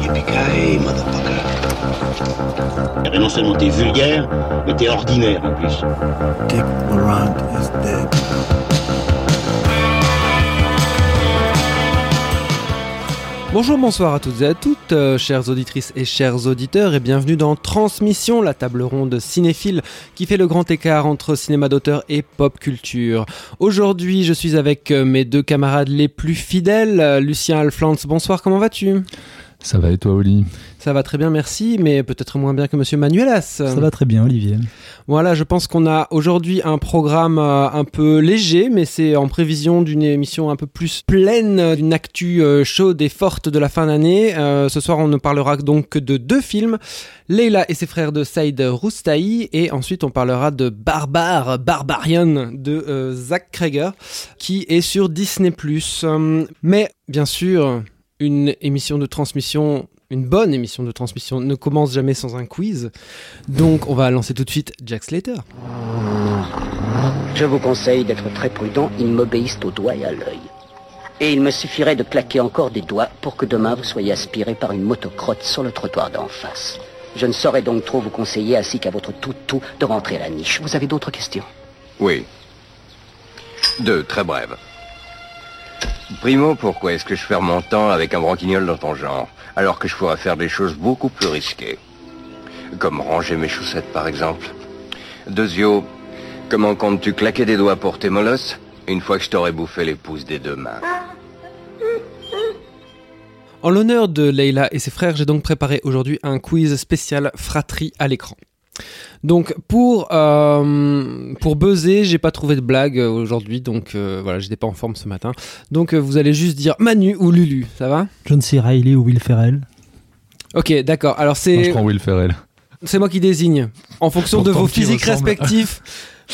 Yippee-ki-yay, motherfucker. Et non seulement t'es vulgaire, mais t'es ordinaire en plus. Dick Morant is dead. Bonjour, bonsoir à toutes et à toutes, chères auditrices et chers auditeurs, et bienvenue dans Transmission, la table ronde cinéphile qui fait le grand écart entre cinéma d'auteur et pop culture. Aujourd'hui, je suis avec mes deux camarades les plus fidèles, Lucien Alflantz. Bonsoir, comment vas-tu ? Ça va et toi, Oli ? Ça va très bien, merci, mais peut-être moins bien que Monsieur Manuelas. Ça va très bien, Olivier. Voilà, je pense qu'on a aujourd'hui un programme un peu léger, mais c'est en prévision d'une émission un peu plus pleine, d'une actu chaude et forte de la fin d'année. Ce soir, on ne parlera donc que de deux films, Leila et ses frères de Saeed Roustaee, et ensuite on parlera de Barbarian de Zach Cregger, qui est sur Disney+. Mais bien sûr, une bonne émission de transmission ne commence jamais sans un quiz. Donc on va lancer tout de suite Jack Slater. Je vous conseille d'être très prudent, ils m'obéissent au doigt et à l'œil. Et il me suffirait de claquer encore des doigts pour que demain vous soyez aspiré par une motocrotte sur le trottoir d'en face. Je ne saurais donc trop vous conseiller ainsi qu'à votre toutou de rentrer à la niche. Vous avez d'autres questions ? Oui. Deux, très brèves. Primo, pourquoi est-ce que je perds mon temps avec un branquignol dans ton genre, alors que je pourrais faire des choses beaucoup plus risquées, comme ranger mes chaussettes par exemple. Deuxio, comment comptes-tu claquer des doigts pour tes molosses une fois que je t'aurai bouffé les pouces des deux mains? En l'honneur de Leila et ses frères, j'ai donc préparé aujourd'hui un quiz spécial fratrie à l'écran. Donc pour buzzer, j'ai pas trouvé de blague aujourd'hui, donc voilà, j'étais pas en forme ce matin. Donc vous allez juste dire Manu ou Lulu, ça va ? John C. Reilly ou Will Ferrell. Ok, d'accord. Alors c'est. Moi, je prends Will Ferrell. C'est moi qui désigne en fonction de vos physiques respectifs.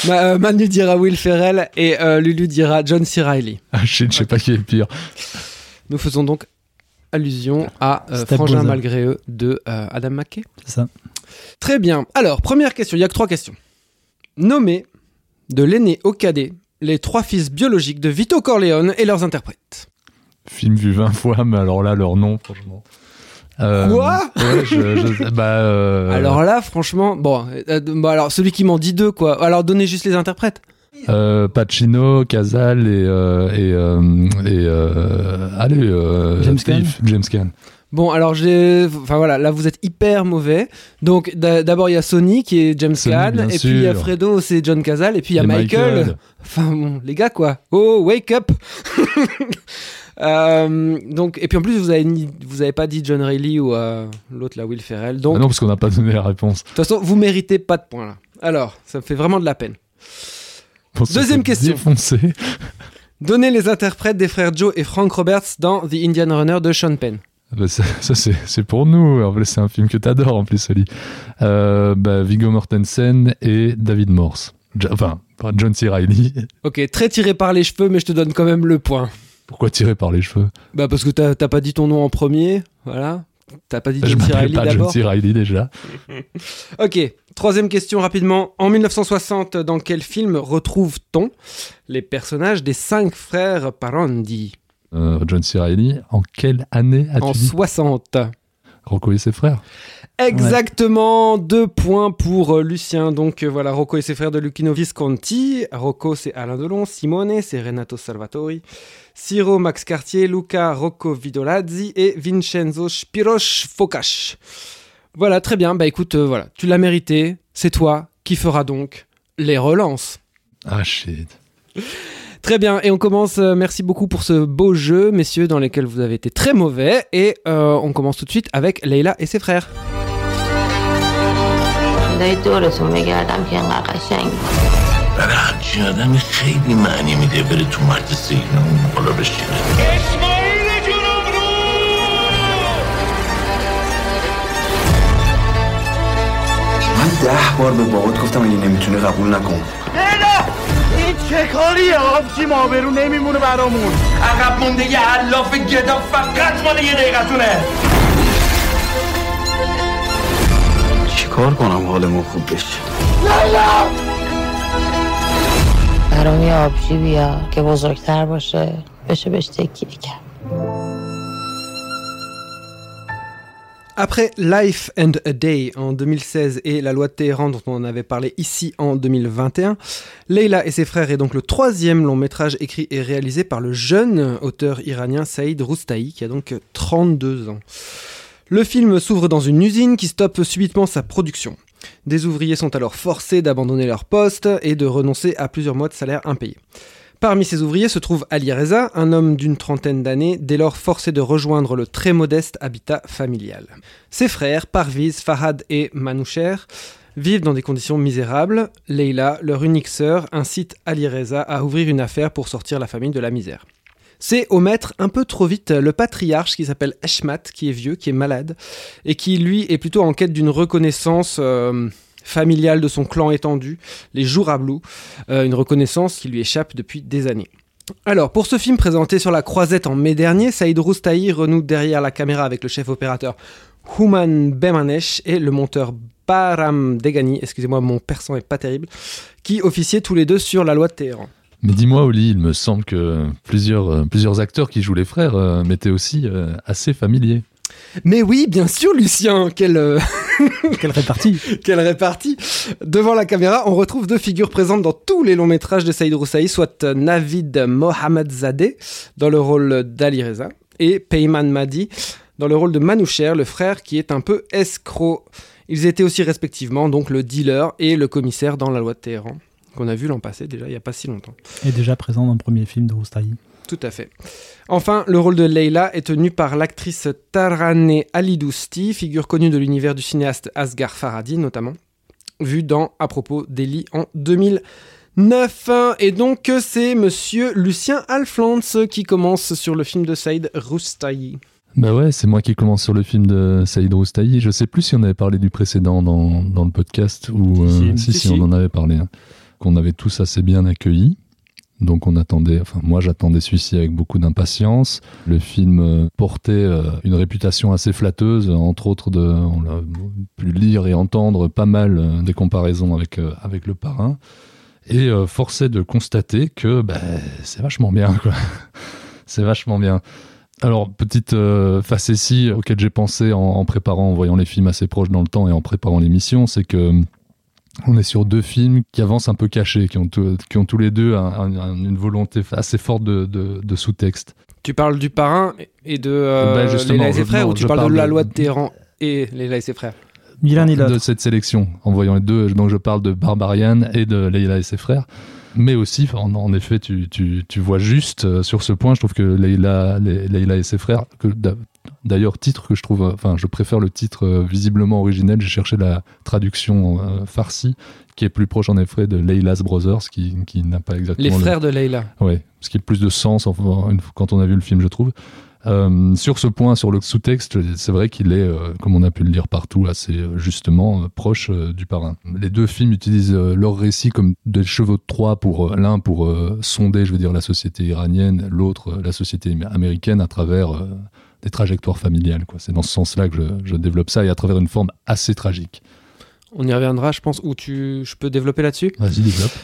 Manu dira Will Ferrell et Lulu dira John C. Reilly. Ah shit, je sais pas qui est pire. Nous faisons donc allusion à Frangin malgré eux de Adam McKay. C'est ça. Très bien. Alors, première question, il n'y a que 3 questions. Nommez, de l'aîné au cadet, les 3 fils biologiques de Vito Corleone et leurs interprètes. Film vu 20 fois, mais alors là, leur nom, franchement. Quoi ? Ouais, alors là, franchement, bon, alors celui qui m'en dit 2, quoi. Alors donnez juste les interprètes. Pacino, Casal James Caan. Bon, alors là vous êtes hyper mauvais. Donc d'abord il y a Sony qui est James Caan, et puis il y a Fredo, c'est John Casal, et puis il y a Michael. Enfin bon, les gars quoi. Oh, wake up. Donc, et puis en plus vous avez pas dit John Reilly ou l'autre là, Will Ferrell. Donc, non, parce qu'on n'a pas donné la réponse. De toute façon, vous méritez pas de points là. Alors, ça me fait vraiment de la peine. Deuxième question. Donnez les interprètes des frères Joe et Frank Roberts dans The Indian Runner de Sean Penn. Bah ça c'est pour nous. En plus, c'est un film que t'adores en plus, Oli. Viggo Mortensen et David Morse. John C. Reilly. Ok, très tiré par les cheveux, mais je te donne quand même le point. Pourquoi tiré par les cheveux ? Bah parce que t'as pas dit ton nom en premier, voilà. T'as pas dit John C. Reilly d'abord ? Je m'appelle pas John C. Reilly déjà. Ok, troisième question rapidement. En 1960, dans quel film retrouve-t-on les personnages des 5 frères Parodi ? John C. Reilly, en quelle année as-tu En 60. Rocco et ses frères. Exactement, ouais. 2 points pour Lucien. Donc voilà, Rocco et ses frères de Luchino Visconti. Rocco, c'est Alain Delon. Simone, c'est Renato Salvatori. Ciro, Max Cartier. Luca, Rocco Vidolazzi. Et Vincenzo Spiroche Focache. Voilà, très bien. Bah écoute, voilà, tu l'as mérité. C'est toi qui feras donc les relances. Ah shit. Très bien, et on commence, merci beaucoup pour ce beau jeu, messieurs, dans lesquels vous avez été très mauvais, et on commence tout de suite avec Leila et ses frères. چه کاری آبجی مابرو نمیمونه برامون عقب مونده یه علاف گدا فقط مال یه دقیقتونه چی کار کنم حالمون خوب بشه لیلا برام یه آبجی بیا که بزرگتر باشه بشه بهش تکیه کرد. Après Life and a Day en 2016 et la loi de Téhéran dont on avait parlé ici en 2021, Leila et ses frères est donc le troisième long métrage écrit et réalisé par le jeune auteur iranien Saeed Roustaee qui a donc 32 ans. Le film s'ouvre dans une usine qui stoppe subitement sa production. Des ouvriers sont alors forcés d'abandonner leur poste et de renoncer à plusieurs mois de salaire impayés. Parmi ces ouvriers se trouve Ali Reza, un homme d'une 30aine d'années, dès lors forcé de rejoindre le très modeste habitat familial. Ses frères, Parviz, Farhad et Manoucher, vivent dans des conditions misérables. Leila, leur unique sœur, incite Ali Reza à ouvrir une affaire pour sortir la famille de la misère. C'est au maître un peu trop vite le patriarche qui s'appelle Eshmat, qui est vieux, qui est malade, et qui lui est plutôt en quête d'une reconnaissance... familiale de son clan étendu, les Jourablous, une reconnaissance qui lui échappe depuis des années. Alors, pour ce film présenté sur la Croisette en mai dernier, Saeed Roustaee renoue derrière la caméra avec le chef opérateur Human Bemanech et le monteur Baram Degani, excusez-moi, mon persan est pas terrible, qui officiaient tous les deux sur la loi de Téhéran. Mais dis-moi, Oli, il me semble que plusieurs acteurs qui jouent les frères m'étaient aussi assez familiers. Mais oui, bien sûr, Lucien, quelle répartie. Quelle répartie. Devant la caméra, on retrouve deux figures présentes dans tous les longs métrages de Saeed Roustaee, soit Navid Mohamed Zadeh dans le rôle d'Ali Reza et Peyman Madi dans le rôle de Manoucher, le frère qui est un peu escroc. Ils étaient aussi respectivement donc le dealer et le commissaire dans la loi de Téhéran, qu'on a vu l'an passé déjà, il n'y a pas si longtemps. Et déjà présent dans le premier film de Roustaee. Tout à fait. Enfin, le rôle de Leila est tenu par l'actrice Tarane Alidousti, figure connue de l'univers du cinéaste Asghar Farhadi notamment, vue dans À propos d'Eli en 2009. Et donc, c'est monsieur Lucien Alphonse qui commence sur le film de Saeed Roustaee. Bah ouais, c'est moi qui commence sur le film de Saeed Roustaee. Je sais plus si on avait parlé du précédent dans le podcast ou si on en avait parlé, hein, qu'on avait tous assez bien accueillis. Donc moi j'attendais celui-ci avec beaucoup d'impatience. Le film portait une réputation assez flatteuse, entre autres on a pu lire et entendre pas mal des comparaisons avec Le Parrain, et force est de constater que c'est vachement bien, quoi. C'est vachement bien. Alors, petite facétie auquel j'ai pensé en voyant les films assez proches dans le temps et en préparant l'émission, c'est que on est sur deux films qui avancent un peu cachés, qui ont tous les deux une volonté assez forte de sous-texte. Tu parles du Parrain et de Leila et ses frères, ou tu parles de la loi de Téhéran et Leila et ses frères? Ni l'un ni l'autre. De cette sélection, en voyant les deux. Donc je parle de Barbarian et de Leila et ses frères. Mais aussi, en effet, tu vois juste sur ce point, je trouve que Leila et ses frères... D'ailleurs, titre que je trouve... Enfin, je préfère le titre visiblement originel. J'ai cherché la traduction farcie, qui est plus proche, en effet, de Leila's Brothers, qui n'a pas exactement... Les frères de Leila. Oui, ce qui a plus de sens quand on a vu le film, je trouve. Sur ce point, sur le sous-texte, c'est vrai qu'il est, comme on a pu le lire partout, assez justement proche du Parrain. Les deux films utilisent leur récit comme des chevaux de Troie, l'un pour sonder, je veux dire, la société iranienne, l'autre la société américaine à travers... des trajectoires familiales, quoi. C'est dans ce sens-là que je développe ça, et à travers une forme assez tragique. On y reviendra, je pense, je peux développer là-dessus ? Vas-y, développe.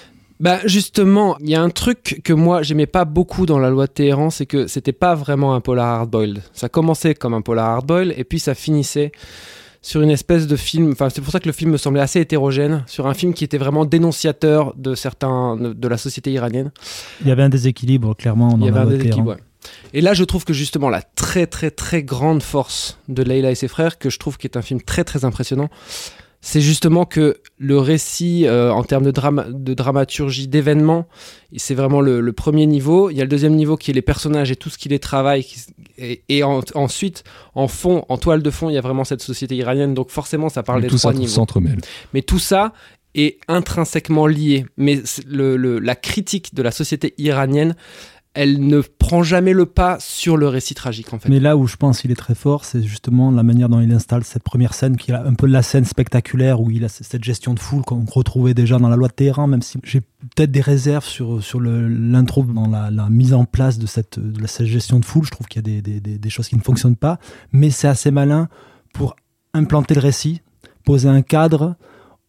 Bah justement, il y a un truc que moi j'aimais pas beaucoup dans la loi de Téhéran, c'est que c'était pas vraiment un polar hard-boiled. Ça commençait comme un polar hard-boiled, et puis ça finissait sur une espèce de film... Enfin, c'est pour ça que le film me semblait assez hétérogène, sur un film qui était vraiment dénonciateur de la société iranienne. Il y avait un déséquilibre, clairement, dans la loi de Téhéran. Ouais. Et là, je trouve que justement la très très très grande force de Leila et ses frères, que je trouve qui est un film très très impressionnant, c'est justement que le récit en termes de dramaturgie, d'événements, c'est vraiment le premier niveau. Il y a le deuxième niveau qui est les personnages et tout ce qui les travaille, ensuite en toile de fond, il y a vraiment cette société iranienne. Donc forcément, ça parle des trois niveaux. Tout ça s'entremêle. Mais tout ça est intrinsèquement lié. Mais la critique de la société iranienne, elle ne prend jamais le pas sur le récit tragique, en fait. Mais là où je pense qu'il est très fort, c'est justement la manière dont il installe cette première scène, qui est un peu la scène spectaculaire, où il a cette gestion de foule qu'on retrouvait déjà dans la loi de Téhéran, même si j'ai peut-être des réserves sur l'intro, dans la mise en place de cette gestion de foule. Je trouve qu'il y a des choses qui ne fonctionnent pas, mais c'est assez malin pour implanter le récit, poser un cadre...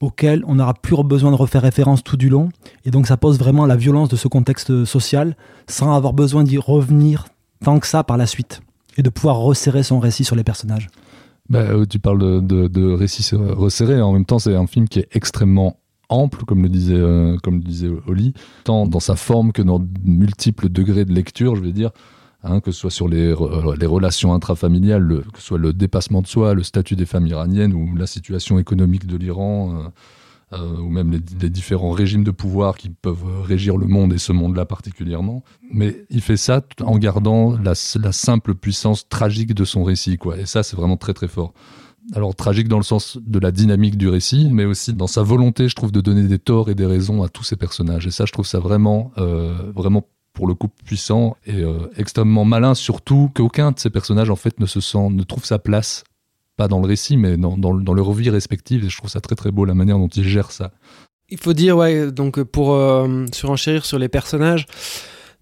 auquel on aura plus besoin de refaire référence tout du long. Et donc ça pose vraiment la violence de ce contexte social sans avoir besoin d'y revenir tant que ça par la suite et de pouvoir resserrer son récit sur les personnages. Bah, tu parles de récit resserré. En même temps, c'est un film qui est extrêmement ample, comme le disait Oli, tant dans sa forme que dans multiples degrés de lecture, je vais dire, que ce soit sur les relations intrafamiliales, que ce soit le dépassement de soi, le statut des femmes iraniennes ou la situation économique de l'Iran, ou même les différents régimes de pouvoir qui peuvent régir le monde et ce monde-là particulièrement. Mais il fait ça en gardant la simple puissance tragique de son récit, quoi. Et ça, c'est vraiment très très fort. Alors tragique dans le sens de la dynamique du récit, mais aussi dans sa volonté, je trouve, de donner des torts et des raisons à tous ces personnages. Et ça, je trouve ça vraiment, vraiment pour le coup puissant et extrêmement malin, surtout qu'aucun de ces personnages en fait ne trouve sa place, pas dans le récit, mais dans leur vie respective. Et je trouve ça très très beau la manière dont ils gèrent ça. Il faut dire, ouais, donc pour surenchérir sur les personnages.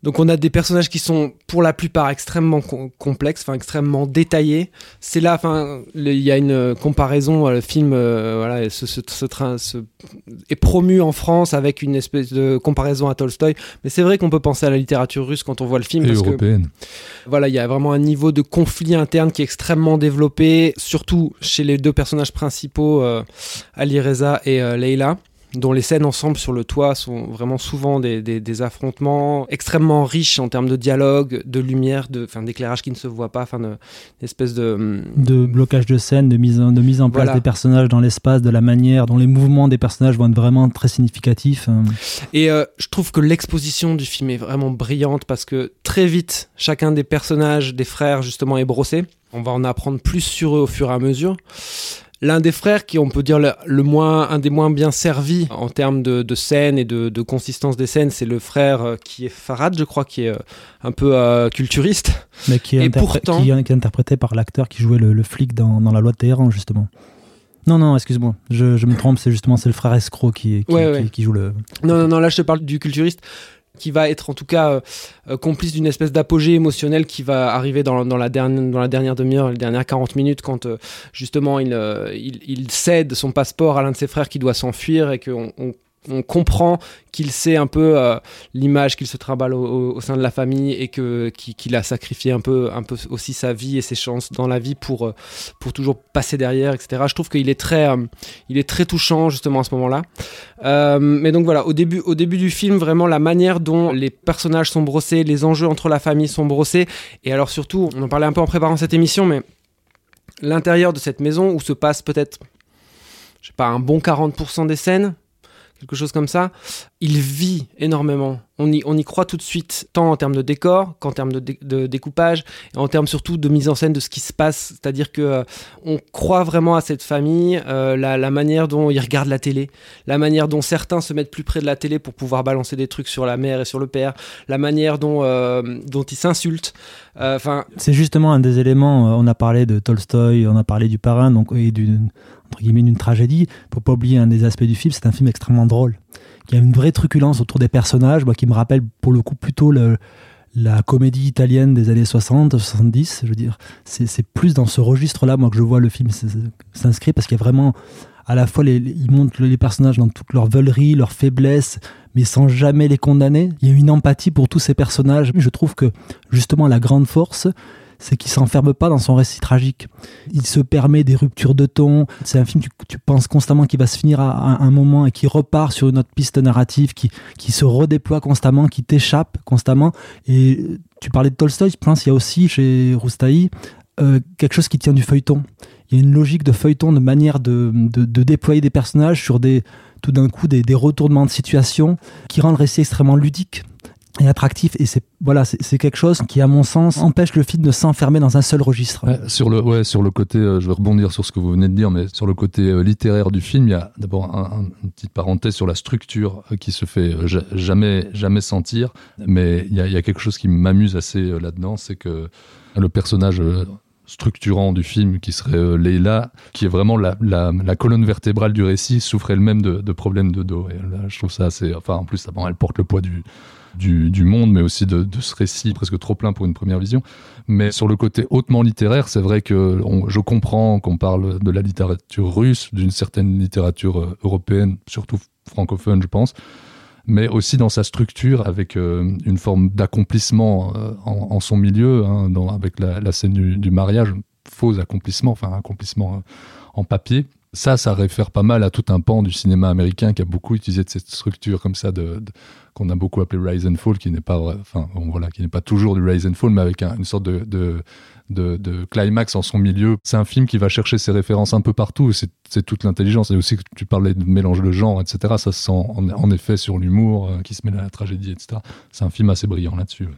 Donc on a des personnages qui sont pour la plupart extrêmement complexes, enfin extrêmement détaillés. C'est là, enfin, il y a une comparaison. Le film, voilà, est promu en France avec une espèce de comparaison à Tolstoï. Mais c'est vrai qu'on peut penser à la littérature russe quand on voit le film. Et parce européenne. Que, voilà, il y a vraiment un niveau de conflit interne qui est extrêmement développé, surtout chez les deux personnages principaux, Ali Reza et Leila, dont les scènes ensemble sur le toit sont vraiment souvent des affrontements extrêmement riches en termes de dialogue, de lumière, d'éclairage qui ne se voit pas, une espèce de blocage de scène, de mise en place, voilà, des personnages dans l'espace, de la manière dont les mouvements des personnages vont être vraiment très significatifs. Et je trouve que l'exposition du film est vraiment brillante parce que très vite, chacun des personnages, des frères justement, est brossé. On va en apprendre plus sur eux au fur et à mesure. L'un des frères qui, on peut dire, un des moins bien servis en termes de scène et de consistance des scènes, c'est le frère qui est Farhad, je crois, qui est un peu culturiste. Mais qui est interprété par l'acteur qui jouait le flic dans La Loi de Téhéran, justement. Non, excuse-moi, je me trompe, c'est le frère escroc qui joue le... Non, là je te parle du culturiste, qui va être en tout cas complice d'une espèce d'apogée émotionnelle qui va arriver dans la dernière demi-heure, les dernières 40 minutes, quand justement il cède son passeport à l'un de ses frères qui doit s'enfuir et qu'on comprend qu'il sait un peu l'image qu'il se trimballe au sein de la famille et qu'il a sacrifié un peu aussi sa vie et ses chances dans la vie pour toujours passer derrière, etc. Je trouve qu'il est très touchant justement à ce moment-là. Mais donc voilà, au début du film, vraiment la manière dont les personnages sont brossés, les enjeux entre la famille sont brossés. Et alors surtout, on en parlait un peu en préparant cette émission, mais l'intérieur de cette maison où se passe peut-être, je sais pas, un bon 40% des scènes, quelque chose comme ça, il vit énormément. On y croit tout de suite, tant en termes de décor qu'en termes de découpage, et en termes surtout de mise en scène de ce qui se passe. C'est-à-dire qu'on croit vraiment à cette famille, la manière dont ils regardent la télé, la manière dont certains se mettent plus près de la télé pour pouvoir balancer des trucs sur la mère et sur le père, la manière dont ils s'insultent. C'est justement un des éléments. On a parlé de Tolstoï, on a parlé du Parrain, donc, et d'une tragédie. Faut pas oublier un des aspects du film, c'est un film extrêmement drôle. Il y a une vraie truculence autour des personnages, moi, qui me rappelle pour le coup plutôt la comédie italienne des années 60, 70, je veux dire. C'est plus dans ce registre-là, moi, que je vois le film s'inscrire, parce qu'il y a vraiment, à la fois, ils montrent les personnages dans toute leur veulerie, leur faiblesse, mais sans jamais les condamner. Il y a une empathie pour tous ces personnages. Je trouve que, justement, la grande force, c'est qu'il ne s'enferme pas dans son récit tragique. Il se permet des ruptures de ton. C'est un film, tu penses constamment qu'il va se finir à un moment et qui repart sur une autre piste narrative, qui se redéploie constamment, qui t'échappe constamment. Et tu parlais de Tolstoï, je pense qu'il y a aussi chez Roustaee quelque chose qui tient du feuilleton. Il y a une logique de feuilleton, de manière de déployer des personnages sur tout d'un coup des retournements de situation qui rendent le récit extrêmement ludique et attractif, et c'est quelque chose qui, à mon sens, empêche le film de s'enfermer dans un seul registre. Sur le côté, je vais rebondir sur ce que vous venez de dire, mais sur le côté littéraire du film, il y a d'abord une petite parenthèse sur la structure qui se fait jamais sentir, mais il y a quelque chose qui m'amuse assez là-dedans, c'est que le personnage structurant du film qui serait Leila, qui est vraiment la colonne vertébrale du récit, souffrait elle-même de problèmes de dos. Et là, je trouve ça assez... Enfin, en plus, elle porte le poids du monde, mais aussi de ce récit presque trop plein pour une première vision. Mais sur le côté hautement littéraire, c'est vrai que je comprends qu'on parle de la littérature russe, d'une certaine littérature européenne, surtout francophone, je pense, mais aussi dans sa structure, avec une forme d'accomplissement en son milieu, hein, avec la scène du mariage, faux accomplissement, enfin accomplissement en papier. Ça réfère pas mal à tout un pan du cinéma américain qui a beaucoup utilisé de cette structure comme ça, qu'on a beaucoup appelé rise and fall, qui n'est pas, enfin, bon, voilà, qui n'est pas toujours du rise and fall, mais avec une sorte de climax en son milieu. C'est un film qui va chercher ses références un peu partout, c'est toute l'intelligence. Et aussi, tu parlais de mélange de genres, etc. Ça se sent en effet sur l'humour qui se mêle à la tragédie, etc. C'est un film assez brillant là-dessus. Ouais.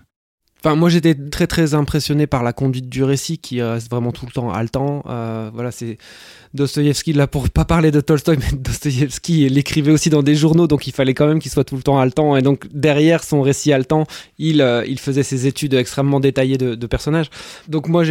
Enfin, moi, j'étais très très impressionné par la conduite du récit qui reste vraiment tout le temps haletant. Voilà, c'est Dostoïevski, là, pour pas parler de Tolstoï, mais Dostoïevski l'écrivait aussi dans des journaux, donc il fallait quand même qu'il soit tout le temps haletant. Et donc, derrière son récit haletant, il faisait ses études extrêmement détaillées de personnages. Donc, moi,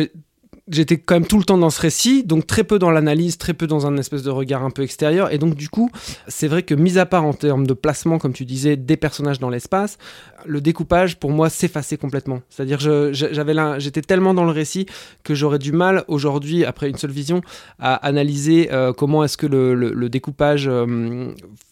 j'étais quand même tout le temps dans ce récit, donc très peu dans l'analyse, très peu dans un espèce de regard un peu extérieur. Et donc, du coup, c'est vrai que, mis à part en termes de placement, comme tu disais, des personnages dans l'espace, le découpage, pour moi, s'effaçait complètement. C'est-à-dire, j'étais tellement dans le récit que j'aurais du mal, aujourd'hui, après une seule vision, à analyser comment est-ce que le découpage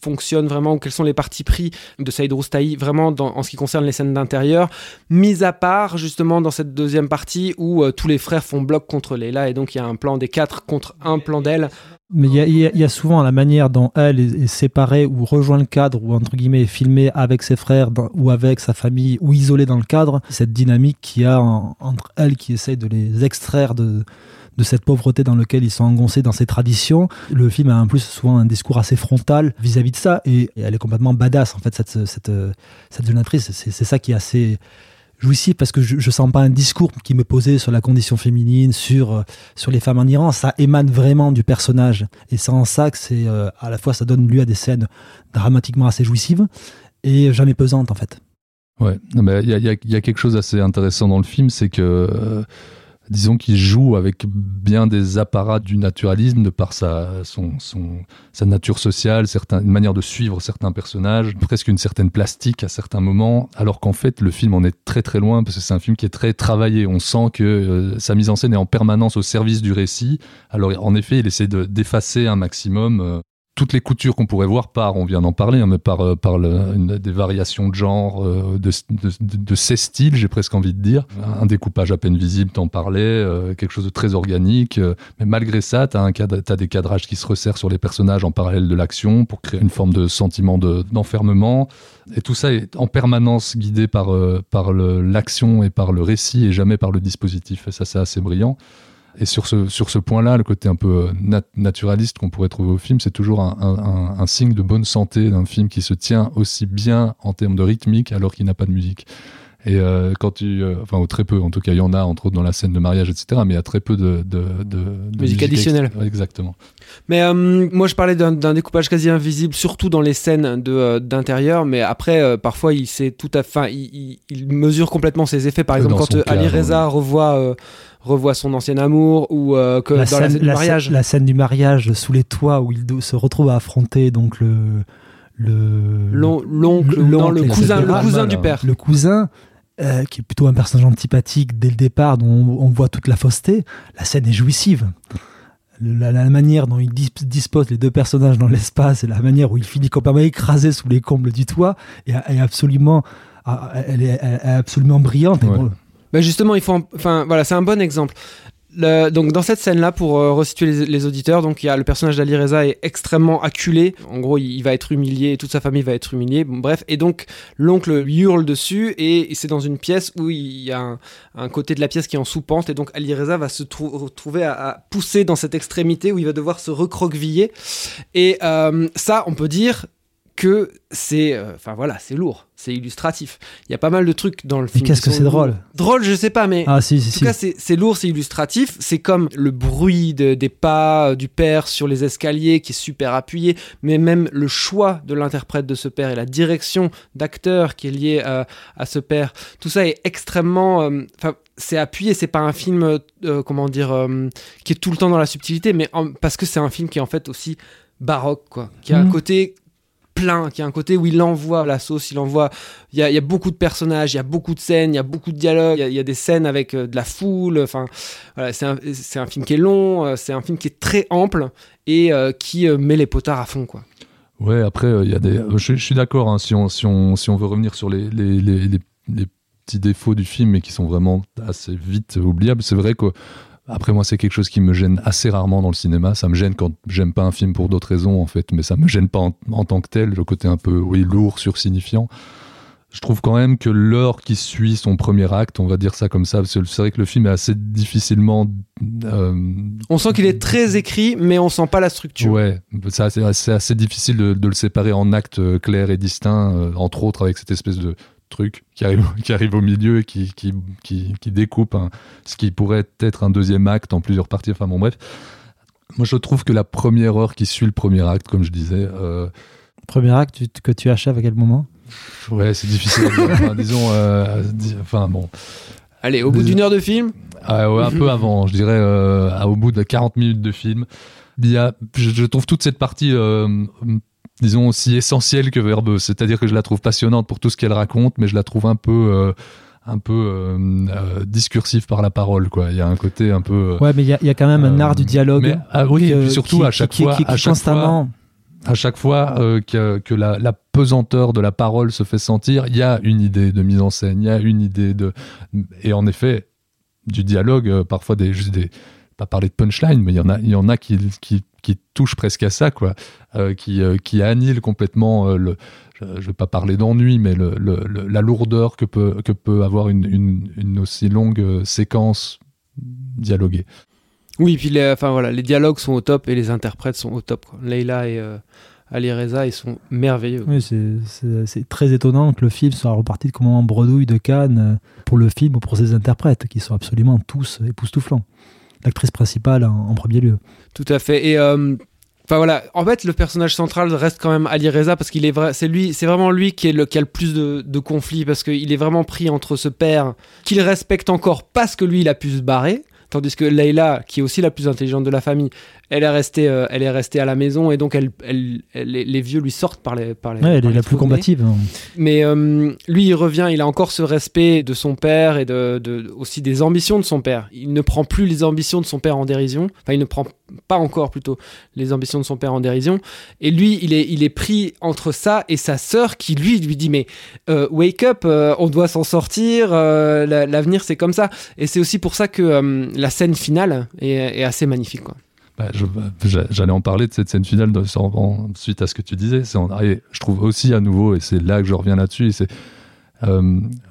fonctionne vraiment, ou quels sont les partis pris de Saeed Roustaee, vraiment, en ce qui concerne les scènes d'intérieur, mis à part, justement, dans cette deuxième partie où tous les frères font bloc contre Leila, et donc il y a un plan des quatre contre un plan d'elle. Mais il y a souvent la manière dont elle est séparée ou rejoint le cadre, ou entre guillemets filmée avec ses frères ou avec sa famille, ou isolée dans le cadre, cette dynamique qu'il y a entre elle qui essaye de les extraire de cette pauvreté dans laquelle ils sont engoncés dans ces traditions. Le film a en plus souvent un discours assez frontal vis-à-vis de ça, et elle est complètement badass en fait, cette jeune actrice. C'est ça qui est assez... jouissif, parce que je sens pas un discours qui me posait sur la condition féminine, sur les femmes en Iran. Ça émane vraiment du personnage, et c'est en ça que c'est à la fois ça donne lieu à des scènes dramatiquement assez jouissives et jamais pesantes en fait. Ouais, mais il y a quelque chose d'assez intéressant dans le film, c'est que disons qu'il joue avec bien des apparats du naturalisme de par sa nature sociale, une manière de suivre certains personnages, presque une certaine plastique à certains moments, alors qu'en fait le film en est très très loin, parce que c'est un film qui est très travaillé. On sent que sa mise en scène est en permanence au service du récit. Alors en effet, il essaie d'effacer un maximum toutes les coutures qu'on pourrait voir on vient d'en parler, hein, mais par des variations de genre, de ces styles, j'ai presque envie de dire. Un découpage à peine visible, t'en parlais, quelque chose de très organique. Mais malgré ça, t'as des cadrages qui se resserrent sur les personnages en parallèle de l'action pour créer une forme de sentiment d'enfermement. Et tout ça est en permanence guidé par l'action et par le récit, et jamais par le dispositif. Et ça, c'est assez brillant. Et sur ce point-là, le côté un peu naturaliste qu'on pourrait trouver au film, c'est toujours un signe de bonne santé d'un film qui se tient aussi bien en termes de rythmique alors qu'il n'a pas de musique. Et quand enfin, ou très peu, en tout cas, il y en a, entre autres, dans la scène de mariage, etc., mais il y a très peu de musique additionnelle. Exactement. Mais moi, je parlais d'un découpage quasi invisible, surtout dans les scènes d'intérieur, mais après, parfois, il mesure complètement ses effets. Par exemple, quand Ali Reza revoit son ancien amour, ou que dans la scène du mariage. La scène du mariage, sous les toits, où il se retrouve à affronter donc le cousin qui est plutôt un personnage antipathique dès le départ, dont on voit toute la fausseté. La scène est jouissive. La manière dont il dispose les deux personnages dans l'espace, et la manière où il finit complètement écrasé sous les combles du toit, elle est absolument brillante. Ouais. Bah justement, c'est un bon exemple. Donc dans cette scène-là, pour resituer les auditeurs, donc il y a le personnage d'Ali Reza est extrêmement acculé. En gros, il va être humilié, et toute sa famille va être humiliée. Bon, bref, et donc l'oncle hurle dessus, et c'est dans une pièce où il y a un côté de la pièce qui est en sous-pente, et donc Ali Reza va se retrouver à pousser dans cette extrémité où il va devoir se recroqueviller. Et ça, on peut dire que c'est c'est lourd, c'est illustratif. Il y a pas mal de trucs dans le film. Mais qu'est-ce que c'est drôle ? Drôle, je sais pas, mais en tout cas, c'est lourd, c'est illustratif. C'est comme le bruit des pas du père sur les escaliers qui est super appuyé, mais même le choix de l'interprète de ce père et la direction d'acteur qui est liée à ce père, tout ça est extrêmement... c'est appuyé, c'est pas un film qui est tout le temps dans la subtilité, mais parce que c'est un film qui est en fait aussi baroque, quoi, qui a un côté plein, qui a un côté où il envoie la sauce, il y a beaucoup de personnages, il y a beaucoup de scènes, il y a beaucoup de dialogues, il y a des scènes avec de la foule, enfin voilà, c'est un film qui est long, c'est un film qui est très ample et qui met les potards à fond, quoi. Ouais, après il y a des je suis d'accord, hein, si on veut revenir sur les petits défauts du film, mais qui sont vraiment assez vite oubliables. C'est vrai que après, moi, c'est quelque chose qui me gêne assez rarement dans le cinéma. Ça me gêne quand j'aime pas un film pour d'autres raisons, en fait, mais ça me gêne pas en tant que tel. Le côté un peu, lourd, sursignifiant. Je trouve quand même que l'heure qui suit son premier acte, on va dire ça comme ça, parce que c'est vrai que le film est assez difficilement... On sent qu'il est très écrit, mais on sent pas la structure. Ouais, c'est assez difficile de le séparer en actes clairs et distincts, entre autres avec cette espèce de... truc qui arrive au milieu et qui découpe ce qui pourrait être un deuxième acte en plusieurs parties. Enfin bon, bref. Moi, je trouve que la première heure qui suit le premier acte, comme je disais... Premier acte que tu achèves à quel moment ? Ouais, c'est difficile. Allez, au bout d'une heure de film ? Ouais, un peu avant, je dirais au bout de 40 minutes de film. Je trouve toute cette partie... disons aussi essentielle que verbeuse, c'est-à-dire que je la trouve passionnante pour tout ce qu'elle raconte, mais je la trouve un peu discursive par la parole, quoi. Il y a un côté un peu... Ouais, mais il y a quand même un art du dialogue. Mais, oui, et puis surtout à chaque fois que la pesanteur de la parole se fait sentir, il y a une idée de mise en scène, il y a une idée de... Et en effet, du dialogue, parfois juste des... Pas parler de punchline, mais il y en a qui touche presque à ça, quoi, qui annihile complètement je vais pas parler d'ennui, mais la lourdeur que peut avoir une aussi longue séquence dialoguée. Oui, et puis les dialogues sont au top et les interprètes sont au top, quoi. Leïla et Ali Reza, ils sont merveilleux. Oui, c'est très étonnant que le film soit reparti comme en bredouille de Cannes pour le film ou pour ses interprètes, qui sont absolument tous époustouflants. L'actrice principale en premier lieu. Tout à fait. Et en fait, le personnage central reste quand même Ali Reza, parce qu'il est c'est vraiment lui qui a le plus de conflits, parce qu'il est vraiment pris entre ce père qu'il respecte encore parce que lui il a pu se barrer, tandis que Leïla, qui est aussi la plus intelligente de la famille, elle est restée à la maison, et donc les vieux lui sortent par les ouais, elle est la plus combative. Mais lui, il revient, il a encore ce respect de son père et aussi des ambitions de son père. Il ne prend plus les ambitions de son père en dérision. Enfin, il ne prend pas encore plutôt les ambitions de son père en dérision. Et lui, il est pris entre ça et sa sœur, qui lui dit mais wake up, on doit s'en sortir, l'avenir c'est comme ça. Et c'est aussi pour ça que la scène finale est assez magnifique, quoi. Bah, j'allais en parler de cette scène finale suite à ce que tu disais. Je trouve aussi à nouveau, et c'est là que je reviens là-dessus, et c'est,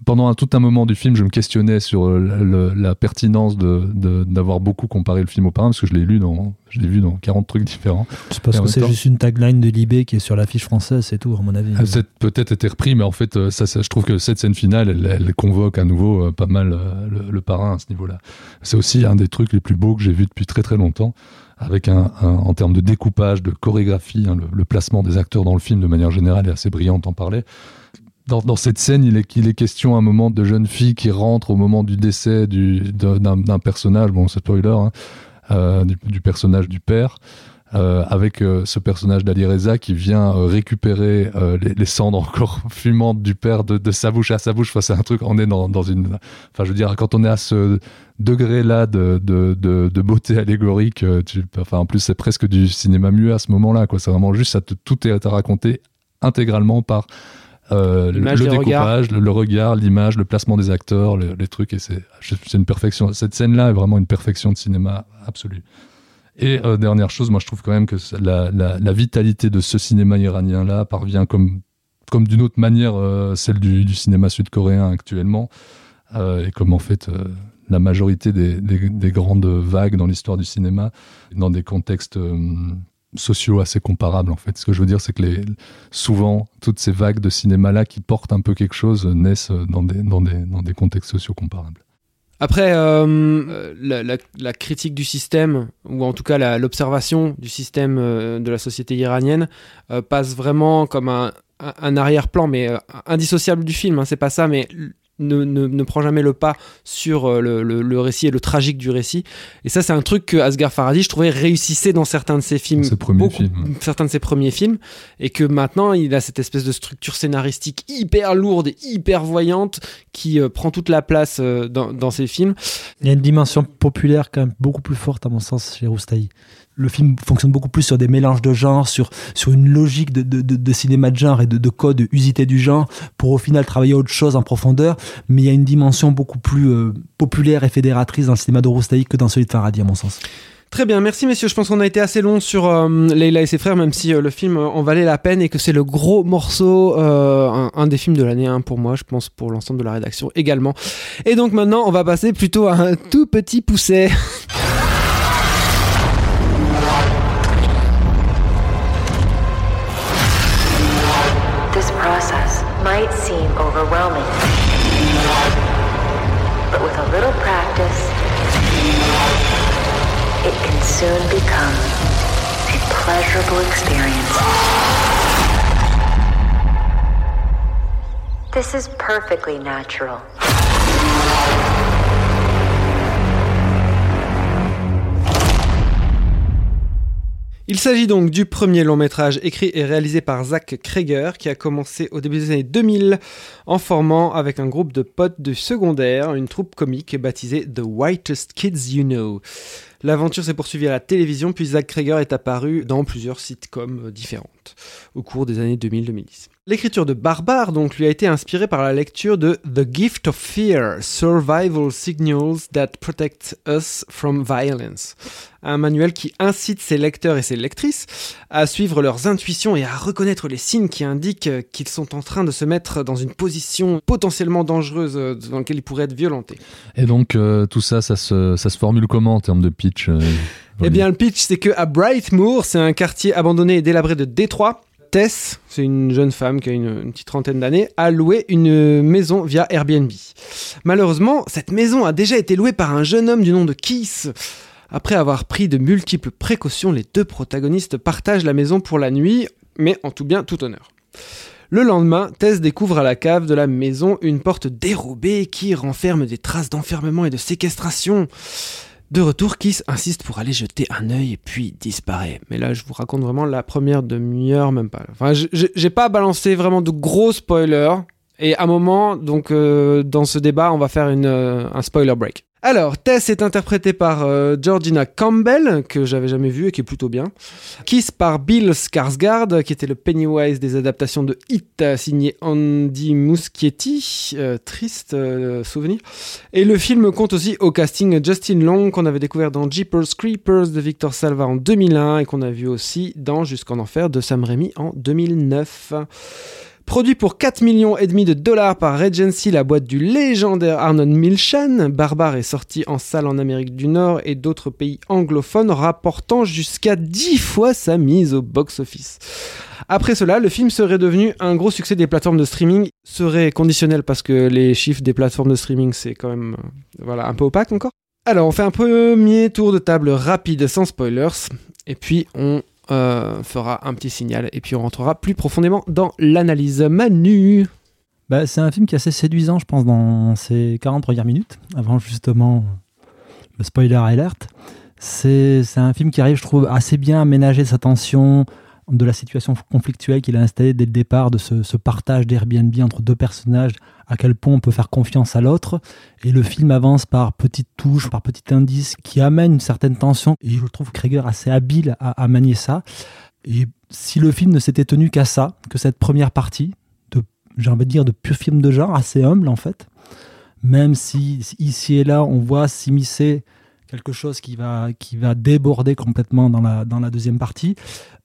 pendant tout un moment du film, je me questionnais sur la pertinence d'avoir beaucoup comparé le film au parrain, parce que je l'ai vu dans 40 trucs différents. C'est parce que c'est juste une tagline de Libé qui est sur l'affiche française, c'est tout, à mon avis. C'est peut-être été repris, mais en fait, je trouve que cette scène finale, elle convoque à nouveau pas mal le parrain à ce niveau-là. C'est aussi un des trucs les plus beaux que j'ai vu depuis très très longtemps, avec en termes de découpage, de chorégraphie, le placement des acteurs dans le film de manière générale est assez brillant, t'en parlais. Dans cette scène, il est question à un moment de jeune fille qui rentre au moment du décès d'un personnage, bon c'est spoiler, hein, du personnage du père, avec ce personnage d'Ali Reza qui vient récupérer les cendres encore fumantes du père de sa bouche à sa bouche. Enfin, c'est un truc, on est dans une... Enfin, je veux dire, quand on est à ce degré-là de beauté allégorique, en plus c'est presque du cinéma muet à ce moment-là, quoi. C'est vraiment juste, tout est raconté intégralement par... le découpage, le regard, l'image, le placement des acteurs, les trucs, et c'est une perfection. Cette scène-là est vraiment une perfection de cinéma absolue. Et dernière chose, moi je trouve quand même que la vitalité de ce cinéma iranien-là parvient comme d'une autre manière, celle du cinéma sud-coréen actuellement, et comme en fait la majorité des grandes vagues dans l'histoire du cinéma, dans des contextes... sociaux assez comparables, en fait. Ce que je veux dire, c'est que souvent, toutes ces vagues de cinéma-là qui portent un peu quelque chose naissent dans des contextes sociaux comparables. Après, la critique du système, ou en tout cas l'observation du système de la société iranienne, passe vraiment comme un arrière-plan, mais indissociable du film, hein, c'est pas ça, mais ne prend jamais le pas sur le récit et le tragique du récit. Et ça, c'est un truc que Asghar Farhadi, je trouvais, réussissait dans certains de ses films, certains de ses premiers films, et que maintenant il a cette espèce de structure scénaristique hyper lourde et hyper voyante qui prend toute la place dans ses films. Il y a une dimension populaire quand même beaucoup plus forte à mon sens chez Roustaee. Le film fonctionne beaucoup plus sur des mélanges de genres, sur une logique de cinéma de genre et de codes usités du genre, pour au final travailler autre chose en profondeur. Mais il y a une dimension beaucoup plus populaire et fédératrice dans le cinéma de Roustaee que dans celui de Farhadi, à mon sens. Très bien, merci messieurs, je pense qu'on a été assez long sur Leila et ses frères, même si le film en valait la peine et que c'est le gros morceau, un des films de l'année, hein, pour moi, je pense pour l'ensemble de la rédaction également. Et donc maintenant, on va passer plutôt à un tout petit pousset. This process might seem overwhelming, but with a little practice, it can soon become a pleasurable experience. This is perfectly natural. Il s'agit donc du premier long métrage écrit et réalisé par Zach Cregger, qui a commencé au début des années 2000 en formant avec un groupe de potes du secondaire une troupe comique baptisée The Whitest Kids You Know. L'aventure s'est poursuivie à la télévision, puis Zach Cregger est apparu dans plusieurs sitcoms différentes au cours des années 2000-2010. L'écriture de Barbare donc lui a été inspirée par la lecture de The Gift of Fear, Survival Signals that Protect Us from Violence, un manuel qui incite ses lecteurs et ses lectrices à suivre leurs intuitions et à reconnaître les signes qui indiquent qu'ils sont en train de se mettre dans une position potentiellement dangereuse dans laquelle ils pourraient être violentés. Et donc tout ça, ça se formule comment en termes de pitch Eh bien le pitch, c'est qu'à Brightmoor, c'est un quartier abandonné et délabré de Détroit, Tess, c'est une jeune femme qui a une petite trentaine d'années, a loué une maison via Airbnb. Malheureusement, cette maison a déjà été louée par un jeune homme du nom de Keith. Après avoir pris de multiples précautions, les deux protagonistes partagent la maison pour la nuit, mais en tout bien, tout honneur. Le lendemain, Tess découvre à la cave de la maison une porte dérobée qui renferme des traces d'enfermement et de séquestration. De retour, Kiss insiste pour aller jeter un œil et puis disparaît. Mais là, je vous raconte vraiment la première demi-heure, même pas. Enfin, j'ai pas balancé vraiment de gros spoilers. Et à un moment, donc, dans ce débat, on va faire un spoiler break. Alors, Tess est interprétée par Georgina Campbell, que j'avais jamais vue et qui est plutôt bien. Kiss par Bill Skarsgård, qui était le Pennywise des adaptations de Hit, signé Andy Muschietti. Triste souvenir. Et le film compte aussi au casting Justin Long, qu'on avait découvert dans Jeepers Creepers de Victor Salva en 2001 et qu'on a vu aussi dans Jusqu'en Enfer de Sam Raimi en 2009. Produit pour $4,5 millions par Regency, la boîte du légendaire Arnold Milchan, Barbare est sorti en salle en Amérique du Nord et d'autres pays anglophones, rapportant jusqu'à 10 fois sa mise au box-office. Après cela, le film serait devenu un gros succès des plateformes de streaming, serait conditionnel parce que les chiffres des plateformes de streaming, c'est quand même un peu opaque encore. Alors, on fait un premier tour de table rapide, sans spoilers, et puis on fera un petit signal et puis on rentrera plus profondément dans l'analyse. Manu, c'est un film qui est assez séduisant, je pense, dans ses 40 premières minutes avant justement le spoiler alert. C'est un film qui arrive, je trouve, assez bien à ménager sa tension de la situation conflictuelle qu'il a installée dès le départ, de ce partage d'Airbnb entre deux personnages, à quel point on peut faire confiance à l'autre. Et le film avance par petites touches, par petits indices qui amènent une certaine tension. Et je trouve Cregger assez habile à manier ça. Et si le film ne s'était tenu qu'à ça, que cette première partie, de pur film de genre, assez humble en fait, même si ici et là on voit s'immiscer quelque chose qui va déborder complètement dans la deuxième partie.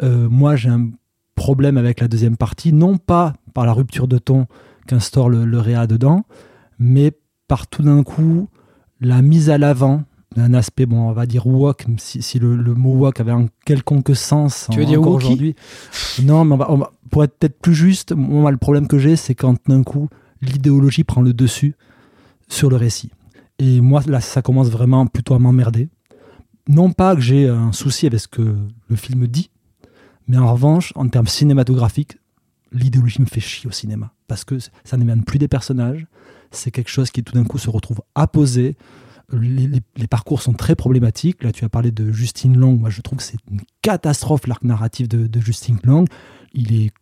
Moi, j'ai un problème avec la deuxième partie, non pas par la rupture de ton qu'instaure le réa dedans, mais par tout d'un coup, la mise à l'avant d'un aspect, on va dire woke, si le mot woke avait un quelconque sens. Tu veux dire woke aujourd'hui ? Non, mais pour être peut-être plus juste, moi, le problème que j'ai, c'est quand d'un coup, l'idéologie prend le dessus sur le récit. Et moi, là, ça commence vraiment plutôt à m'emmerder. Non pas que j'ai un souci avec ce que le film dit, mais en revanche, en termes cinématographiques, l'idéologie me fait chier au cinéma, parce que ça n'émane plus des personnages, c'est quelque chose qui tout d'un coup se retrouve apposé. Les parcours sont très problématiques. Là, tu as parlé de Justin Long. Moi, je trouve que c'est une catastrophe, l'arc narratif de Justin Long. Il est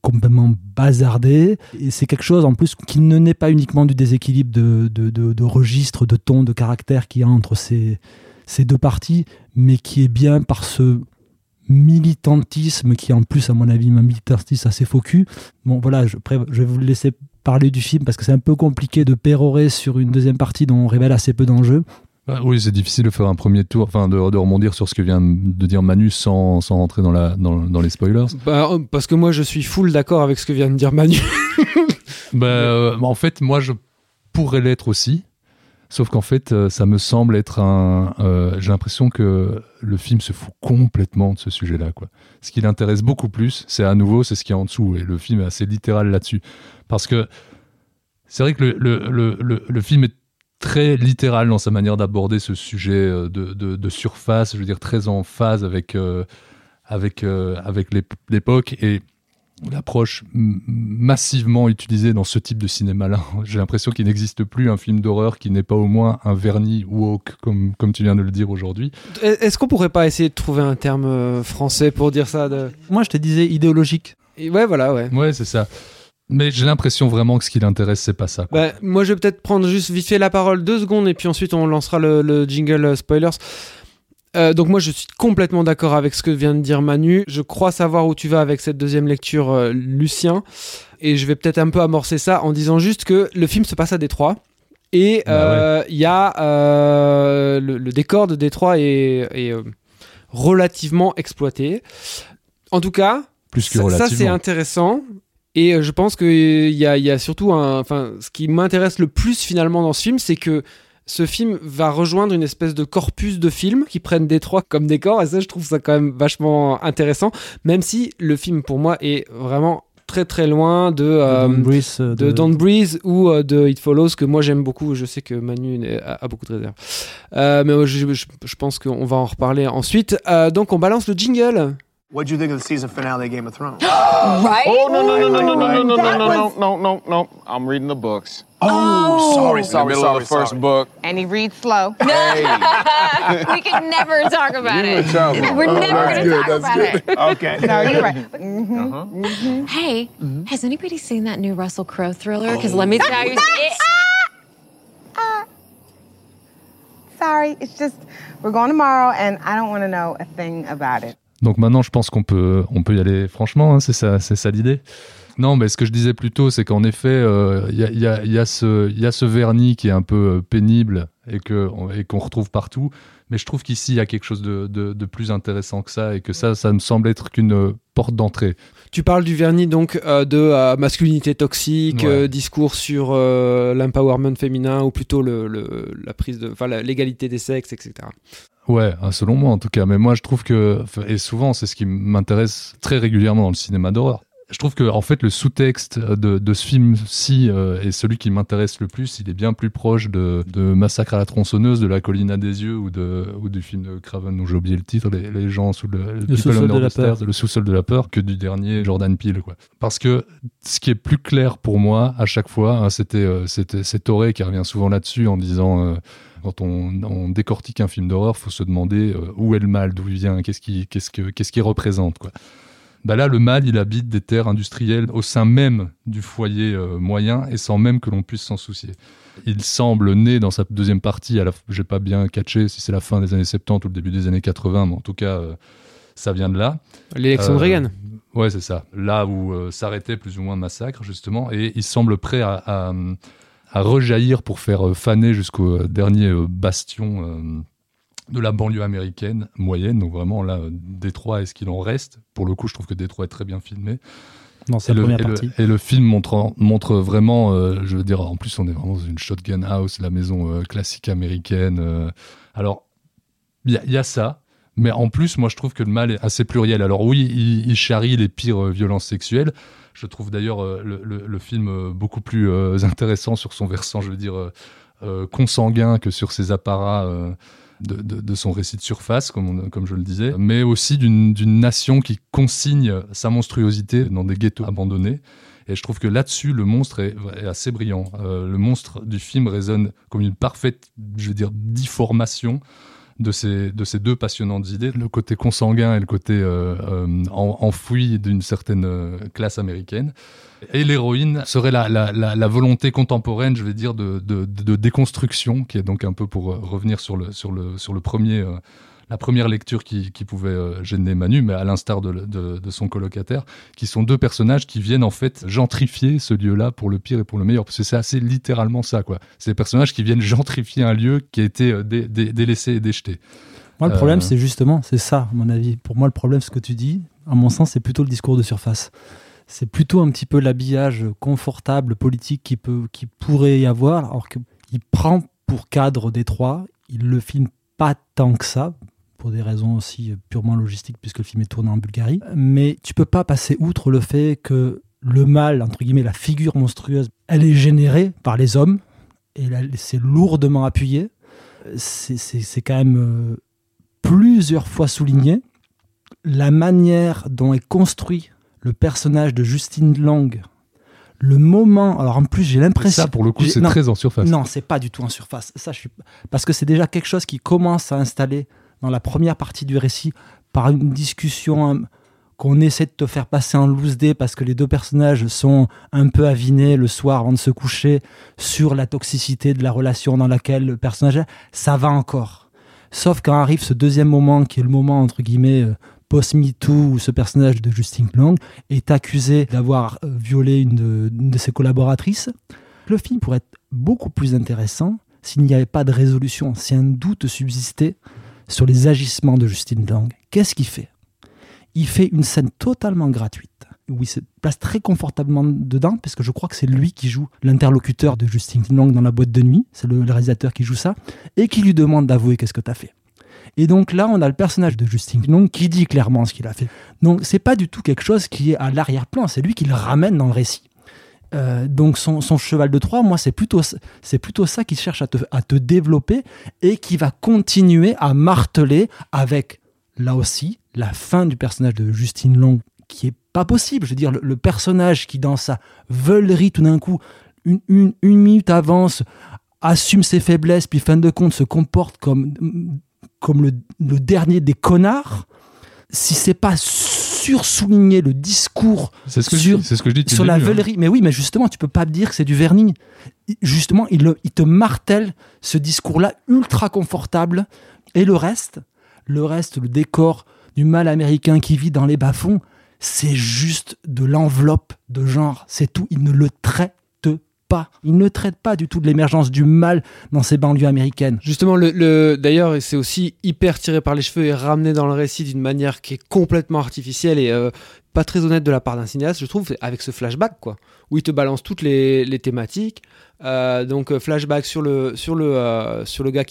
complètement bazardé. Et c'est quelque chose, en plus, qui ne naît pas uniquement du déséquilibre de registre, de ton, de caractère qu'il y a entre ces deux parties, mais qui est bien par ce militantisme qui, en plus, à mon avis, un militantisme assez faux cul. Bon, voilà, je vais vous le laisser parler du film, parce que c'est un peu compliqué de pérorer sur une deuxième partie dont on révèle assez peu d'enjeux. Oui, c'est difficile de faire un premier tour, enfin de rebondir sur ce que vient de dire Manu sans rentrer dans les spoilers. Bah, parce que moi, je suis full d'accord avec ce que vient de dire Manu. En fait, moi, je pourrais l'être aussi, sauf qu'en fait, ça me semble être j'ai l'impression que le film se fout complètement de ce sujet-là, quoi. Ce qui l'intéresse beaucoup plus, c'est à nouveau, c'est ce qu'il y a en dessous, et le film est assez littéral là-dessus. Parce que c'est vrai que le film est très littéral dans sa manière d'aborder ce sujet de surface, je veux dire très en phase avec l'époque, et l'approche massivement utilisée dans ce type de cinéma-là. J'ai l'impression qu'il n'existe plus un film d'horreur qui n'est pas au moins un vernis woke, comme tu viens de le dire aujourd'hui. Est-ce qu'on pourrait pas essayer de trouver un terme français pour dire ça Moi, je te disais idéologique. Et ouais, voilà, ouais. Ouais, c'est ça. Mais j'ai l'impression vraiment que ce qui l'intéresse, c'est pas ça, quoi. Bah, moi, je vais peut-être prendre juste vite fait la parole 2 secondes et puis ensuite on lancera le jingle spoilers. Donc moi, je suis complètement d'accord avec ce que vient de dire Manu. Je crois savoir où tu vas avec cette deuxième lecture, Lucien. Et je vais peut-être un peu amorcer ça en disant juste que le film se passe à Détroit. Et y a le décor de Détroit est relativement exploité. En tout cas, plus que relativement. Ça c'est intéressant. Et je pense qu'il y a surtout ce qui m'intéresse le plus finalement dans ce film, c'est que ce film va rejoindre une espèce de corpus de films qui prennent Détroit comme décor. Et ça, je trouve ça quand même vachement intéressant, même si le film, pour moi, est vraiment très très loin de Don't Breathe ou de It Follows, que moi j'aime beaucoup. Je sais que Manu a beaucoup de réserve. Mais je pense qu'on va en reparler ensuite. Donc, on balance le jingle. What do you think of the season finale of Game of Thrones? Right? Oh, no. I'm reading the books. Oh, sorry. The first book. And he reads slow. Hey. We can never talk about it. We're never going to talk about it. Okay. No, you're right. Mm-hmm. Uh-huh. Mm-hmm. Hey, mm-hmm. Has anybody seen that new Russell Crowe thriller? Because let me tell you... Sorry, it's just we're going tomorrow and I don't want to know a thing about it. Donc maintenant, je pense qu'on peut y aller franchement, hein, c'est ça l'idée. Non, mais ce que je disais plus tôt, c'est qu'en effet, il y a ce vernis qui est un peu pénible et qu'on retrouve partout. Mais je trouve qu'ici, il y a quelque chose de plus intéressant que ça, et que ça me semble être qu'une porte d'entrée. Tu parles du vernis donc de masculinité toxique, ouais. Discours sur l'empowerment féminin, ou plutôt la prise de, l'égalité des sexes, etc. Ouais, selon moi en tout cas. Mais moi, je trouve que, et souvent, c'est ce qui m'intéresse très régulièrement dans le cinéma d'horreur. Je trouve que, en fait, le sous-texte de ce film-ci est celui qui m'intéresse le plus. Il est bien plus proche de Massacre à la tronçonneuse, de La colline à des yeux, ou du film de Craven, dont j'ai oublié le titre, les gens sous le sous-sol de la peur, le sous-sol de la peur, que du dernier Jordan Peele, quoi. Parce que ce qui est plus clair pour moi à chaque fois, hein, c'est Toré qui revient souvent là-dessus en disant. Quand on décortique un film d'horreur, il faut se demander où est le mal, d'où il vient, qu'est-ce qu'il représente, quoi. Bah là, le mal, il habite des terres industrielles au sein même du foyer moyen, et sans même que l'on puisse s'en soucier. Il semble né dans sa deuxième partie, j'ai pas bien catché si c'est la fin des années 70 ou le début des années 80, mais en tout cas, ça vient de là. L'élection de Reagan. Ouais, c'est ça. Là où s'arrêtait plus ou moins Massacre, justement, et il semble prêt à rejaillir pour faire faner jusqu'au dernier bastion de la banlieue américaine moyenne. Donc vraiment, là, Détroit, est-ce qu'il en reste ? Pour le coup, je trouve que Détroit est très bien filmé. Non, c'est la première partie. Et le film montre vraiment, je veux dire, en plus, on est vraiment dans une shotgun house, la maison classique américaine. Alors, il y a ça. Mais en plus, moi, je trouve que le mal est assez pluriel. Alors oui, il charrie les pires violences sexuelles. Je trouve d'ailleurs le film beaucoup plus intéressant sur son versant, je veux dire, consanguin, que sur ses apparats de son récit de surface, comme je le disais, mais aussi d'une nation qui consigne sa monstruosité dans des ghettos abandonnés. Et je trouve que là-dessus, le monstre est assez brillant. Le monstre du film résonne comme une parfaite, je veux dire, difformation de ces deux passionnantes idées, le côté consanguin et le côté enfoui d'une certaine classe américaine. Et l'héroïne serait la volonté contemporaine, je vais dire, de déconstruction, qui est donc un peu pour revenir sur le premier... La première lecture qui pouvait gêner Manu, mais à l'instar de son colocataire, qui sont deux personnages qui viennent en fait gentrifier ce lieu-là pour le pire et pour le meilleur, parce que c'est assez littéralement ça, quoi. C'est des personnages qui viennent gentrifier un lieu qui a été délaissé et déjeté. Moi, le problème, c'est justement, c'est ça, à mon avis. Pour moi, le problème, ce que tu dis, à mon sens, c'est plutôt le discours de surface. C'est plutôt un petit peu l'habillage confortable, politique qui pourrait y avoir, alors qu'il prend pour cadre Détroit, il le filme pas tant que ça, pour des raisons aussi purement logistiques, puisque le film est tourné en Bulgarie. Mais tu peux pas passer outre le fait que le mal, entre guillemets, la figure monstrueuse, elle est générée par les hommes, et là, c'est lourdement appuyé. C'est quand même plusieurs fois souligné. La manière dont est construit le personnage de Justin Long, le moment... Alors en plus, j'ai l'impression... Et ça, pour le coup, c'est très en surface. Non, c'est pas du tout en surface. Ça, parce que c'est déjà quelque chose qui commence à installer... dans la première partie du récit, par une discussion qu'on essaie de te faire passer en loose day parce que les deux personnages sont un peu avinés le soir avant de se coucher sur la toxicité de la relation dans laquelle le personnage est, ça va encore. Sauf quand arrive ce deuxième moment, qui est le moment, entre guillemets, post-MeToo, où ce personnage de Justin Long est accusé d'avoir violé une de ses collaboratrices. Le film pourrait être beaucoup plus intéressant s'il n'y avait pas de résolution, si un doute subsistait sur les agissements de Justin Long. Qu'est-ce qu'il fait ? Il fait une scène totalement gratuite, où il se place très confortablement dedans, parce que je crois que c'est lui qui joue l'interlocuteur de Justin Long dans la boîte de nuit, c'est le réalisateur qui joue ça, et qui lui demande d'avouer qu'est-ce que t'as fait. Et donc là, on a le personnage de Justin Long qui dit clairement ce qu'il a fait. Donc c'est pas du tout quelque chose qui est à l'arrière-plan, c'est lui qui le ramène dans le récit. Donc son cheval de Troie, moi c'est plutôt ça qu'il cherche à te développer et qui va continuer à marteler avec, là aussi, la fin du personnage de Justin Long qui est pas possible. Je veux dire, le personnage qui dans sa veulerie tout d'un coup, une minute avance, assume ses faiblesses, puis fin de compte se comporte comme le dernier des connards. Si c'est pas sursouligner le discours sur la veulerie, mais oui, mais justement, tu peux pas dire que c'est du vernis. Justement, il te martèle ce discours-là ultra confortable, et le reste, le décor du mal américain qui vit dans les bas-fonds, c'est juste de l'enveloppe de genre, c'est tout. Il ne le traite pas. Il ne traite pas du tout de l'émergence du mal dans ces banlieues américaines. Justement, d'ailleurs, c'est aussi hyper tiré par les cheveux et ramené dans le récit d'une manière qui est complètement artificielle et pas très honnête de la part d'un cinéaste, je trouve, avec ce flashback, quoi, où il te balance toutes les thématiques. Donc flashback sur le gars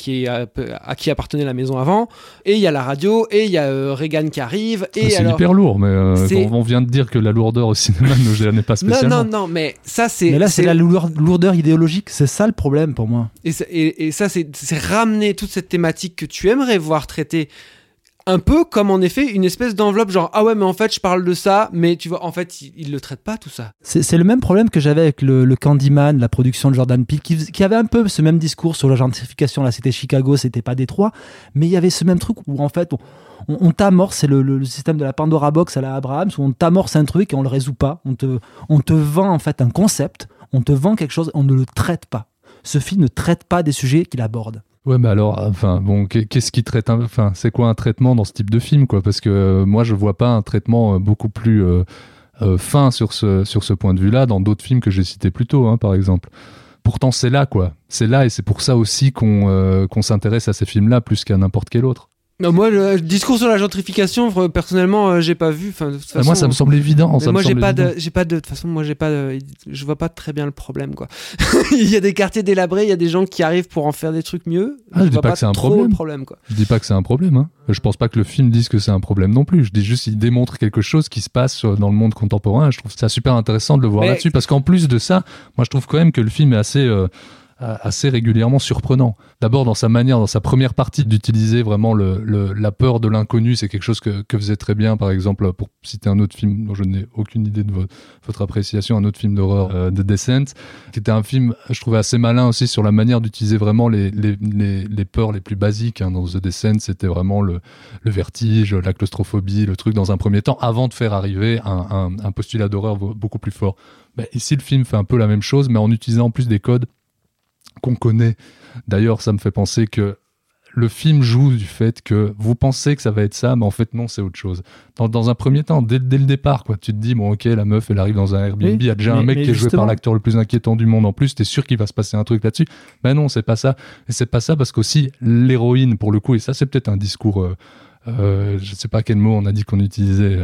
à qui appartenait la maison avant, et il y a la radio, et il y a Reagan qui arrive, et c'est alors, hyper lourd, mais on vient de dire que la lourdeur au cinéma n'est pas spécialement. Non, mais ça c'est... Mais là c'est la lourdeur idéologique, c'est ça le problème pour moi. Et ça c'est ramener toute cette thématique que tu aimerais voir traitée un peu comme, en effet, une espèce d'enveloppe, genre ah ouais, mais en fait je parle de ça, mais tu vois, en fait il le traite pas, tout ça. C'est le même problème que j'avais avec le Candyman, la production de Jordan Peele, qui avait un peu ce même discours sur la gentrification. Là c'était Chicago, c'était pas Détroit, mais il y avait ce même truc où en fait on t'amorce, c'est le système de la Pandora Box à la Abrahams, où on t'amorce un truc et on le résout pas, on te vend en fait un concept, on te vend quelque chose, on ne le traite pas. Ce film ne traite pas des sujets qu'il aborde. Ouais, mais alors, enfin, bon, qu'est-ce qui traite, enfin, c'est quoi un traitement dans ce type de film, quoi ? Parce que moi, je vois pas un traitement beaucoup plus fin sur ce point de vue-là dans d'autres films que j'ai cités plus tôt, hein, par exemple. Pourtant, c'est là, quoi. C'est là, et c'est pour ça aussi qu'on s'intéresse à ces films-là plus qu'à n'importe quel autre. Non, moi, le discours sur la gentrification, personnellement, j'ai pas vu. Enfin, de toute façon, moi, ça me semble évident. Mais moi, je vois pas très bien le problème, quoi. Il y a des quartiers délabrés, il y a des gens qui arrivent pour en faire des trucs mieux. Je dis pas que c'est un problème, quoi. Je dis pas que c'est un problème, hein. Je pense pas que le film dise que c'est un problème non plus. Je dis juste qu'il démontre quelque chose qui se passe dans le monde contemporain. Je trouve ça super intéressant de le voir là-dessus, parce qu'en plus de ça, moi, je trouve quand même que le film est assez assez régulièrement surprenant. D'abord dans sa manière, dans sa première partie, d'utiliser vraiment la peur de l'inconnu, c'est quelque chose que faisait très bien, par exemple, pour citer un autre film dont je n'ai aucune idée de votre appréciation, un autre film d'horreur, The Descent, qui était un film, je trouvais assez malin aussi sur la manière d'utiliser vraiment les peurs les plus basiques, hein. Dans The Descent, c'était vraiment le vertige, la claustrophobie, le truc dans un premier temps, avant de faire arriver un postulat d'horreur beaucoup plus fort. Mais ici, le film fait un peu la même chose, mais en utilisant en plus des codes qu'on connaît. D'ailleurs, ça me fait penser que le film joue du fait que vous pensez que ça va être ça, mais en fait, non, c'est autre chose. Dans un premier temps, dès le départ, quoi, tu te dis, bon, ok, la meuf, elle arrive dans un Airbnb, il y a déjà un mec qui est joué par l'acteur le plus inquiétant du monde en plus, t'es sûr qu'il va se passer un truc là-dessus. Ben non, c'est pas ça. Et c'est pas ça parce qu'aussi, l'héroïne, pour le coup, et ça, c'est peut-être un discours... je sais pas quel mot on a dit qu'on utilisait,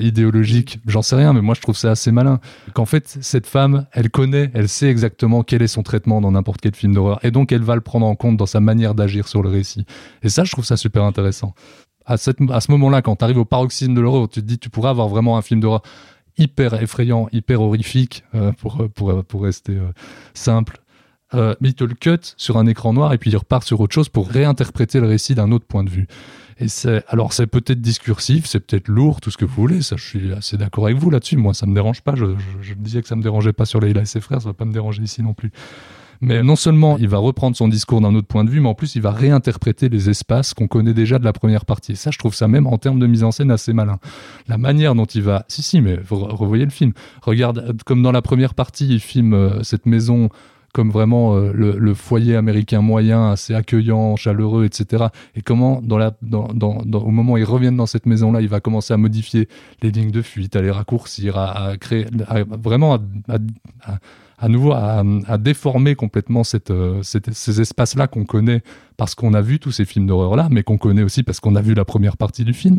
idéologique, j'en sais rien, mais moi je trouve ça assez malin, qu'en fait cette femme, elle sait exactement quel est son traitement dans n'importe quel film d'horreur, et donc elle va le prendre en compte dans sa manière d'agir sur le récit, et ça je trouve ça super intéressant. À ce moment-là, quand t'arrives au paroxysme de l'horreur, tu te dis tu pourras avoir vraiment un film d'horreur hyper effrayant, hyper horrifique, pour rester simple. Mais il te le cut sur un écran noir et puis il repart sur autre chose pour réinterpréter le récit d'un autre point de vue. Et c'est peut-être discursif, c'est peut-être lourd, tout ce que vous voulez, ça, je suis assez d'accord avec vous là-dessus. Moi, ça me dérange pas, je disais que ça me dérangeait pas sur Leïla et ses frères, ça va pas me déranger ici non plus. Mais non seulement il va reprendre son discours d'un autre point de vue, mais en plus il va réinterpréter les espaces qu'on connaît déjà de la première partie. Et ça, je trouve ça même en termes de mise en scène assez malin. La manière dont il va... Si, mais revoyez le film. Regarde, comme dans la première partie, il filme cette maison... comme vraiment le foyer américain moyen, assez accueillant, chaleureux, etc. Et comment, au moment où ils reviennent dans cette maison-là, il va commencer à modifier les lignes de fuite, à les raccourcir, à déformer complètement ces espaces-là qu'on connaît parce qu'on a vu tous ces films d'horreur-là, mais qu'on connaît aussi parce qu'on a vu la première partie du film.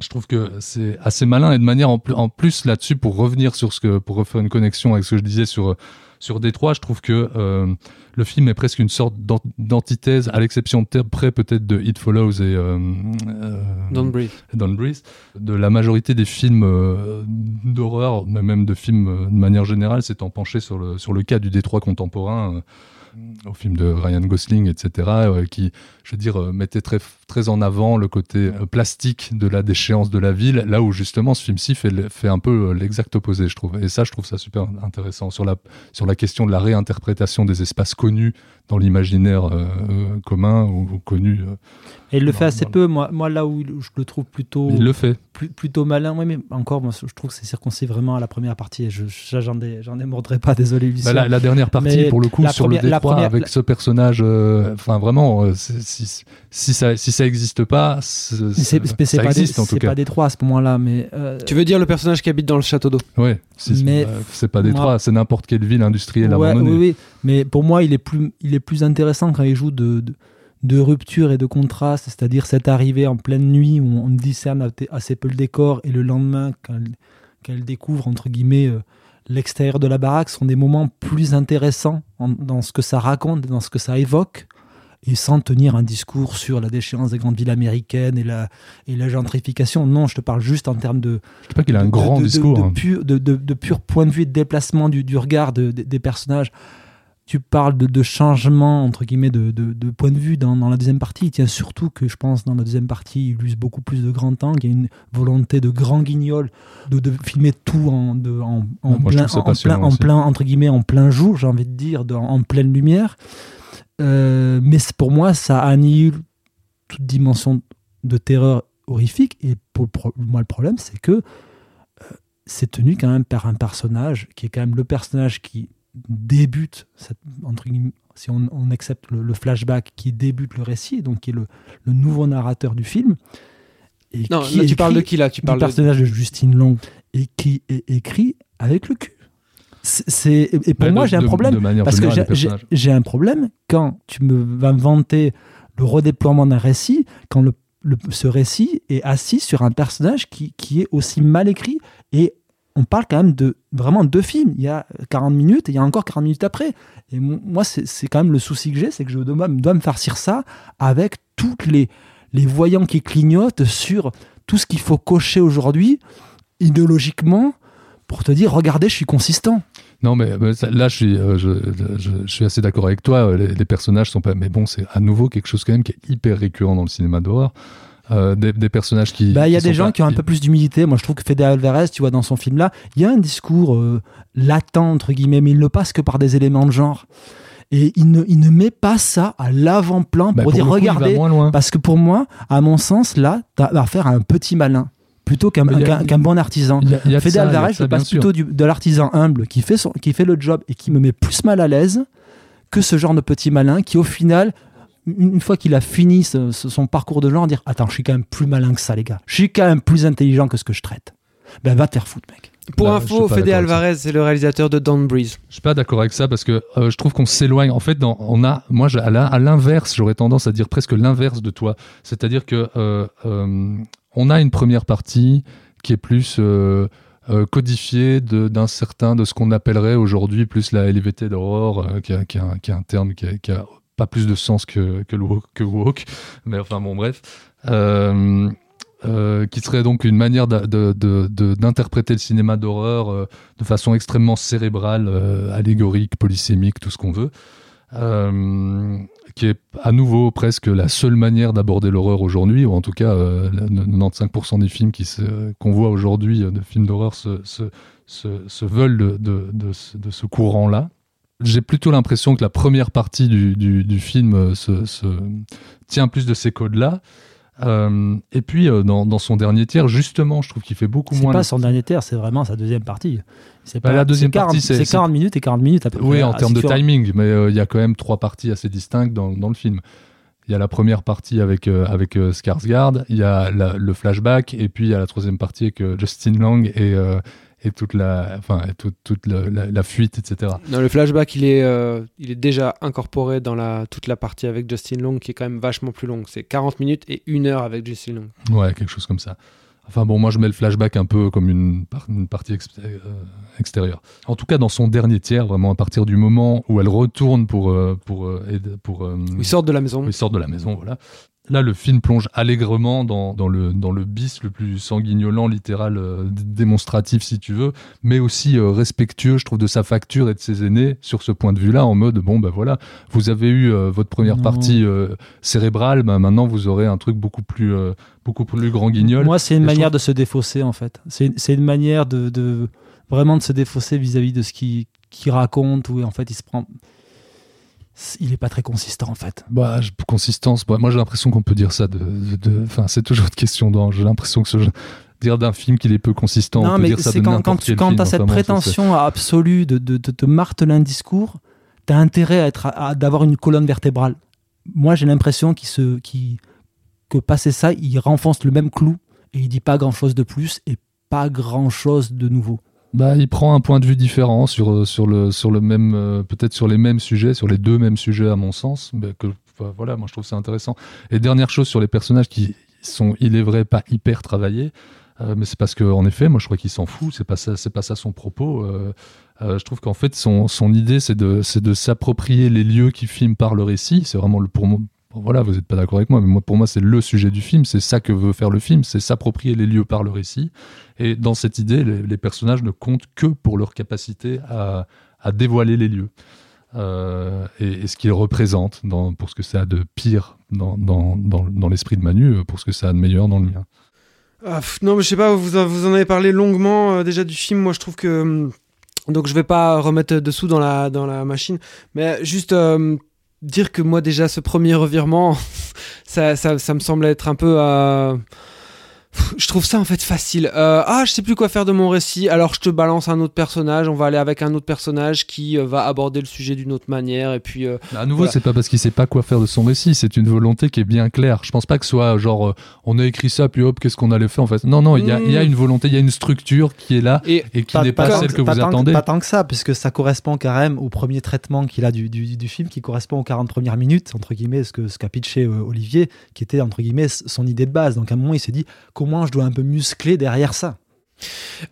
Je trouve que c'est assez malin, et de manière en plus là-dessus, pour revenir sur pour refaire une connexion avec ce que je disais sur Détroit, je trouve que le film est presque une sorte d'antithèse, à l'exception près peut-être de It Follows et Don't Breathe, de la majorité des films d'horreur, mais même de films de manière générale, s'étant penché sur le cas du Détroit contemporain, au film de Ryan Gosling, etc., qui, je veux dire, mettait très, très en avant le côté plastique de la déchéance de la ville, là où justement ce film-ci fait un peu l'exact opposé, je trouve. Et ça, je trouve ça super intéressant sur la question de la réinterprétation des espaces connus dans l'imaginaire commun ou connu. Et il le fait assez peu. Moi, là où je le trouve plutôt... Il le fait. Plutôt malin. Oui, mais encore, moi, je trouve que c'est circoncis vraiment à la première partie. Et j'en démordrai pas, désolé, Lucien. Bah, la dernière partie, mais pour le coup, sur le Détroit, ce personnage... Enfin, vraiment, si ça existe pas, ça existe, en tout cas. C'est pas Détroit, à ce moment-là, mais... Tu veux dire le personnage qui habite dans le château d'eau? Oui, c'est pas Détroit, c'est n'importe quelle ville industrielle abandonnée. Oui, mais pour moi, il est plus intéressant quand il joue de rupture et de contraste, c'est-à-dire cette arrivée en pleine nuit où on discerne assez peu le décor, et le lendemain, quand elle découvre, entre guillemets, l'extérieur de la baraque, sont des moments plus intéressants dans ce que ça raconte, dans ce que ça évoque, et sans tenir un discours sur la déchéance des grandes villes américaines et la gentrification. Non, je te parle juste en termes de... Je ne sais pas qu'il a un grand discours. De pur point de vue et de déplacement du regard des personnages. Tu parles de changement, entre guillemets, de point de vue dans la deuxième partie. Il tient surtout que, je pense, dans la deuxième partie, il use beaucoup plus de grand angle. Il y a une volonté de grand guignol, de filmer tout en plein jour, j'ai envie de dire, en pleine lumière. Mais pour moi, ça annihile toute dimension de terreur horrifique. Et pour moi, le problème, c'est que c'est tenu quand même par un personnage qui est quand même le personnage qui... débute, si on accepte le flashback, qui débute le récit, donc qui est le nouveau narrateur du film. Et non, qui tu parles de qui là? Tu parles du personnage de Justin Long, et qui est écrit avec le cul. Et pour moi, j'ai un problème, parce que j'ai un problème quand tu vas me vanter le redéploiement d'un récit, quand ce récit est assis sur un personnage qui est aussi mal écrit. Et on parle quand même de vraiment deux films. Il y a 40 minutes et il y a encore 40 minutes après. Et moi, c'est quand même le souci que j'ai, c'est que je dois me farcir ça avec toutes les voyants qui clignotent sur tout ce qu'il faut cocher aujourd'hui, idéologiquement, pour te dire, regardez, je suis consistant. Non, mais là, je suis assez d'accord avec toi. Les personnages sont pas... Mais bon, c'est à nouveau quelque chose quand même qui est hyper récurrent dans le cinéma d'horreur. Des personnages qui... Bah, il y a des gens qui ont un peu plus d'humilité. Moi, je trouve que Fede Alvarez, tu vois, dans son film-là, il y a un discours latent, entre guillemets, mais il ne passe que par des éléments de genre. Et il ne met pas ça à l'avant-plan pour dire, regardez, parce que pour moi, à mon sens, là, t'as à faire un petit malin plutôt qu'un bon artisan. Fede Alvarez, je passe plutôt de l'artisan humble qui fait le job et qui me met plus mal à l'aise que ce genre de petit malin qui, au final, une fois qu'il a fini son parcours de genre, dire « Attends, je suis quand même plus malin que ça, les gars. Je suis quand même plus intelligent que ce que je traite. » Ben, va te faire foutre, mec. Pour info, Fede Alvarez, c'est le réalisateur de Don't Breathe. Je suis pas d'accord avec ça parce que je trouve qu'on s'éloigne. En fait, à l'inverse, j'aurais tendance à dire presque l'inverse de toi. C'est-à-dire que on a une première partie qui est plus codifiée de ce qu'on appellerait aujourd'hui plus la LVT d'horreur, qui est un terme qui a pas plus de sens que woke, mais enfin bon, bref. Qui serait donc une manière d'interpréter le cinéma d'horreur de façon extrêmement cérébrale, allégorique, polysémique, tout ce qu'on veut, qui est à nouveau presque la seule manière d'aborder l'horreur aujourd'hui, ou en tout cas 95% des films qu'on voit aujourd'hui de films d'horreur se veulent de ce courant-là. J'ai plutôt l'impression que la première partie du film se tient plus de ces codes-là. Et puis dans son dernier tiers, justement, je trouve qu'il fait beaucoup moins. C'est pas son dernier tiers, c'est vraiment sa deuxième partie. C'est pas la deuxième partie, c'est 40 minutes et 40 minutes à peu près. Oui, en termes de timing, mais il y a quand même trois parties assez distinctes dans le film. Il y a la première partie avec Skarsgård, il y a le flashback, et puis il y a la troisième partie avec Justin Long et toute la fuite, etc. Non, le flashback, il est déjà incorporé dans toute la partie avec Justin Long, qui est quand même vachement plus longue. C'est 40 minutes et 1 heure avec Justin Long. Ouais, quelque chose comme ça. Enfin bon, moi je mets le flashback un peu comme une partie extérieure. En tout cas, dans son dernier tiers, vraiment à partir du moment où elle retourne pour ils sortent de la maison. Ils sortent de la maison, voilà. Là, le film plonge allègrement dans le bis le plus sanguignolant, littéral, démonstratif, si tu veux, mais aussi respectueux, je trouve, de sa facture et de ses aînés sur ce point de vue-là, en mode, bon, ben voilà, vous avez eu votre première partie cérébrale, ben maintenant vous aurez un truc beaucoup plus grand guignol. Moi, c'est une manière de se défausser, en fait. C'est une manière de vraiment de se défausser vis-à-vis de ce qu'il raconte, où en fait, il se prend... Il n'est pas très consistant en fait. Bah, consistance, moi j'ai l'impression qu'on peut dire ça. C'est toujours une question d'ange. J'ai l'impression que dire d'un film qu'il est peu consistant, non, on peut dire ça de n'importe quel film. Quand tu as cette prétention absolue de te marteler un discours, tu as intérêt à d'avoir une colonne vertébrale. Moi j'ai l'impression que passer ça, il renfonce le même clou et il dit pas grand chose de plus et pas grand chose de nouveau. Bah, il prend un point de vue différent sur le même, peut-être sur les mêmes sujets, sur les deux mêmes sujets à mon sens. Voilà, moi je trouve ça intéressant. Et dernière chose sur les personnages qui sont, il est vrai, pas hyper travaillés, mais c'est parce que en effet, moi je crois qu'il s'en fout. C'est pas ça son propos. Je trouve qu'en fait son idée c'est de s'approprier les lieux qu'il filme par le récit. C'est vraiment pour moi. Voilà, vous n'êtes pas d'accord avec moi, mais pour moi, c'est le sujet du film, c'est ça que veut faire le film, c'est s'approprier les lieux par le récit. Et dans cette idée, les personnages ne comptent que pour leur capacité à dévoiler les lieux et ce qu'ils représentent pour ce que ça a de pire dans l'esprit de Manu, pour ce que ça a de meilleur dans le mien. Non, mais je sais pas, vous en avez parlé longuement déjà du film, moi je trouve que... Donc je vais pas remettre dessous dans la machine, mais juste... dire que moi déjà ce premier revirement ça me semble être un peu je trouve ça en fait facile, je sais plus quoi faire de mon récit, alors je te balance un autre personnage, on va aller avec un autre personnage qui va aborder le sujet d'une autre manière et puis à nouveau voilà. C'est pas parce qu'il sait pas quoi faire de son récit, c'est une volonté qui est bien claire, je pense pas que ce soit genre on a écrit ça puis hop qu'est-ce qu'on allait faire en fait, non il y a une volonté, il y a une structure qui est là et qui n'est pas celle que vous attendez, pas tant que ça, puisque ça correspond quand même au premier traitement qu'il a du film, qui correspond aux 40 premières minutes entre guillemets, ce qu'a pitché Olivier, qui était entre guillemets son idée de base. Donc à un moment il s'est dit comment je dois un peu muscler derrière ça.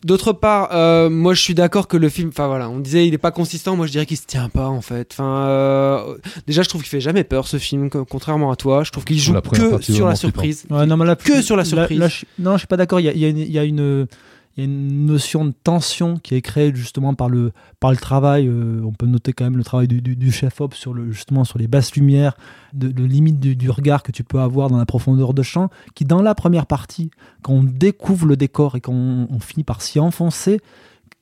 D'autre part, moi je suis d'accord que le film, enfin voilà, on disait il est pas consistant, moi je dirais qu'il se tient pas en fait. Enfin, déjà je trouve qu'il fait jamais peur ce film, contrairement à toi, je trouve qu'il joue que sur la surprise. Non mais là, je suis pas d'accord. Il y a une Il y a une notion de tension qui est créée justement par le travail. On peut noter quand même le travail du chef-op sur les basses lumières, de limite du regard que tu peux avoir dans la profondeur de champ, qui dans la première partie, quand on découvre le décor et qu'on finit par s'y enfoncer,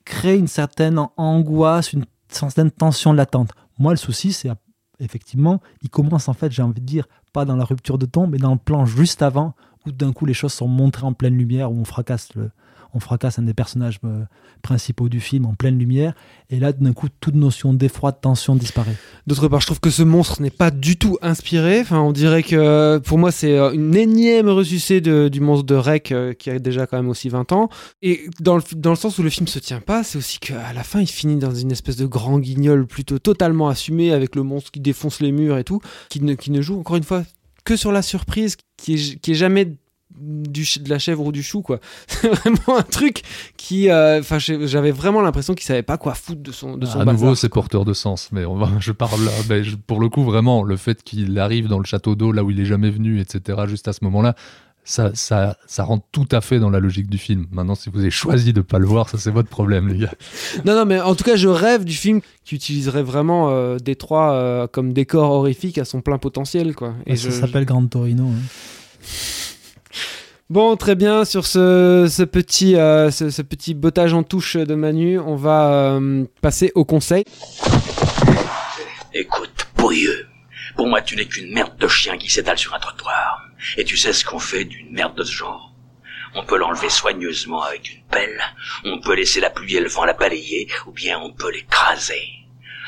crée une certaine angoisse, une certaine tension latente. Moi, le souci, c'est effectivement, il commence en fait, j'ai envie de dire, pas dans la rupture de ton, mais dans le plan juste avant, où d'un coup les choses sont montrées en pleine lumière, où on fracasse un des personnages principaux du film en pleine lumière, et là d'un coup toute notion d'effroi, de tension disparaît. D'autre part, je trouve que ce monstre n'est pas du tout inspiré, enfin, on dirait que pour moi c'est une énième ressucée du monstre de Rec qui a déjà quand même aussi 20 ans, et dans le sens où le film se tient pas, c'est aussi qu'à la fin il finit dans une espèce de grand guignol plutôt totalement assumé, avec le monstre qui défonce les murs et tout, qui ne joue encore une fois que sur la surprise, qui est jamais de la chèvre ou du chou, quoi. C'est vraiment un truc qui j'avais vraiment l'impression qu'il savait pas quoi foutre de son bazar. À nouveau, c'est porteur de sens, mais je parle là, pour le coup vraiment, le fait qu'il arrive dans le château d'eau là où il est jamais venu, etc., juste à ce moment-là, ça rentre tout à fait dans la logique du film. Maintenant, si vous avez choisi de pas le voir, ça c'est votre problème, les gars. Non, mais en tout cas, je rêve du film qui utiliserait vraiment Détroit comme décor horrifique à son plein potentiel, quoi. Et ça s'appelle Grand Torino. Hein. Bon, très bien, sur ce petit bottage en touche de Manu, on va passer au conseil. Écoute, pourrieux, pour moi tu n'es qu'une merde de chien qui s'étale sur un trottoir. Et tu sais ce qu'on fait d'une merde de ce genre? On peut l'enlever soigneusement avec une pelle, on peut laisser la pluie et le vent la balayer, ou bien on peut l'écraser.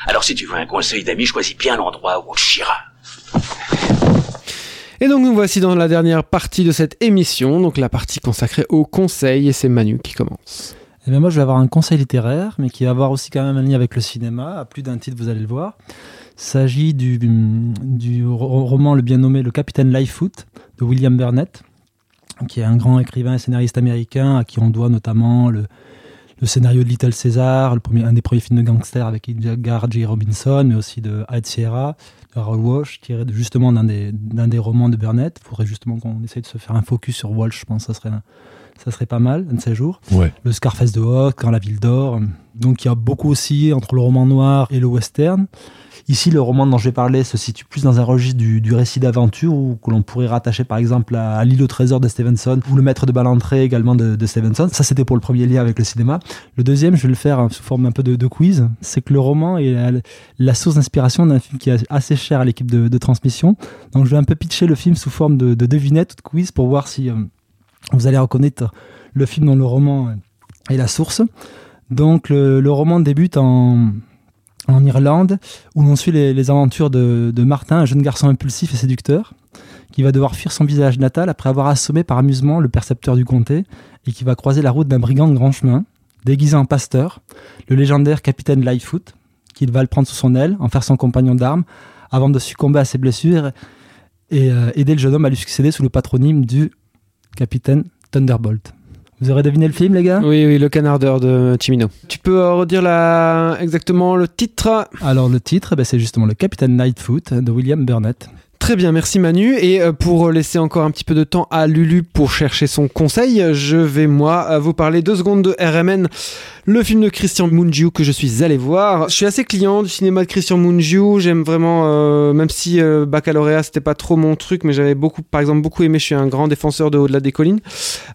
Alors si tu veux un conseil d'ami, choisis bien l'endroit où on te chiera. Et donc nous voici dans la dernière partie de cette émission, donc la partie consacrée aux conseils, et c'est Manu qui commence. Eh bien moi je vais avoir un conseil littéraire, mais qui va avoir aussi quand même un lien avec le cinéma, à plus d'un titre vous allez le voir. Il s'agit du roman le bien nommé Le Capitaine Lightfoot de William Burnett, qui est un grand écrivain et scénariste américain à qui on doit notamment le scénario de Little Caesar, un des premiers films de gangsters avec Edgar J. Robinson, mais aussi de Hyde Sierra, de Harold Walsh, tiré justement d'un des romans de Burnett. Il faudrait justement qu'on essaye de se faire un focus sur Walsh, je pense que ça serait pas mal, un de ces jours. Ouais. Le Scarface de Hawke, Quand la ville dort. Donc il y a beaucoup aussi entre le roman noir et le western. Ici, le roman dont je vais parler se situe plus dans un registre du récit d'aventure, ou que l'on pourrait rattacher par exemple à L'île au trésor de Stevenson, ou Le maître de Balantrée également de Stevenson. Ça, c'était pour le premier lien avec le cinéma. Le deuxième, je vais le faire sous forme un peu de quiz. C'est que le roman est la source d'inspiration d'un film qui est assez cher à l'équipe de transmission. Donc je vais un peu pitcher le film sous forme de devinette ou de quiz pour voir si vous allez reconnaître le film dont le roman est la source. Donc le roman débute en Irlande, où l'on suit les aventures de Martin, un jeune garçon impulsif et séducteur, qui va devoir fuir son village natal après avoir assommé par amusement le percepteur du comté, et qui va croiser la route d'un brigand de grand chemin, déguisé en pasteur, le légendaire capitaine Lightfoot, qu'il va le prendre sous son aile, en faire son compagnon d'armes, avant de succomber à ses blessures et aider le jeune homme à lui succéder sous le patronyme du capitaine Thunderbolt. Vous aurez deviné le film, les gars ? Oui, Le Canardeur de Cimino. Tu peux redire exactement le titre ? Alors, le titre, c'est justement Le Capitaine Lightfoot de William Burnett. Très bien, merci Manu. Et pour laisser encore un petit peu de temps à Lulu pour chercher son conseil, je vais moi vous parler 2 secondes de RMN, le film de Christian Mungiu que je suis allé voir. Je suis assez client du cinéma de Christian Mungiu, j'aime vraiment, même si Baccalauréat c'était pas trop mon truc, mais j'avais beaucoup aimé, je suis un grand défenseur de Au-delà des collines.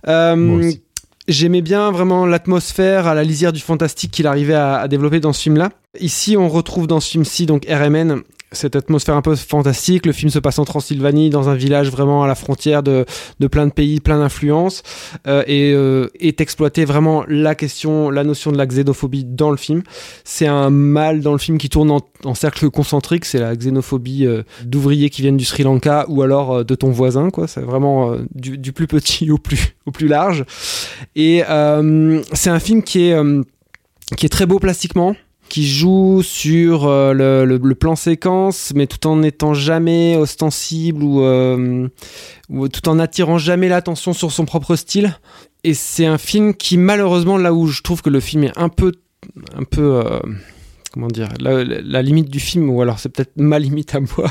Moi aussi. J'aimais bien vraiment l'atmosphère à la lisière du fantastique qu'il arrivait à développer dans ce film-là. Ici, on retrouve dans ce film-ci, donc RMN, cette atmosphère un peu fantastique. Le film se passe en Transylvanie, dans un village vraiment à la frontière de plein de pays, plein d'influences, et est exploité vraiment la notion de la xénophobie dans le film. C'est un mal dans le film qui tourne en cercle concentrique. C'est la xénophobie d'ouvriers qui viennent du Sri Lanka, ou alors de ton voisin, quoi. C'est vraiment du plus petit au plus large. Et c'est un film qui est très beau plastiquement, qui joue sur le plan séquence, mais tout en n'étant jamais ostensible ou tout en n'attirant jamais l'attention sur son propre style. Et c'est un film qui, malheureusement, là où je trouve que le film est un peu comment dire, la limite du film, ou alors c'est peut-être ma limite à moi,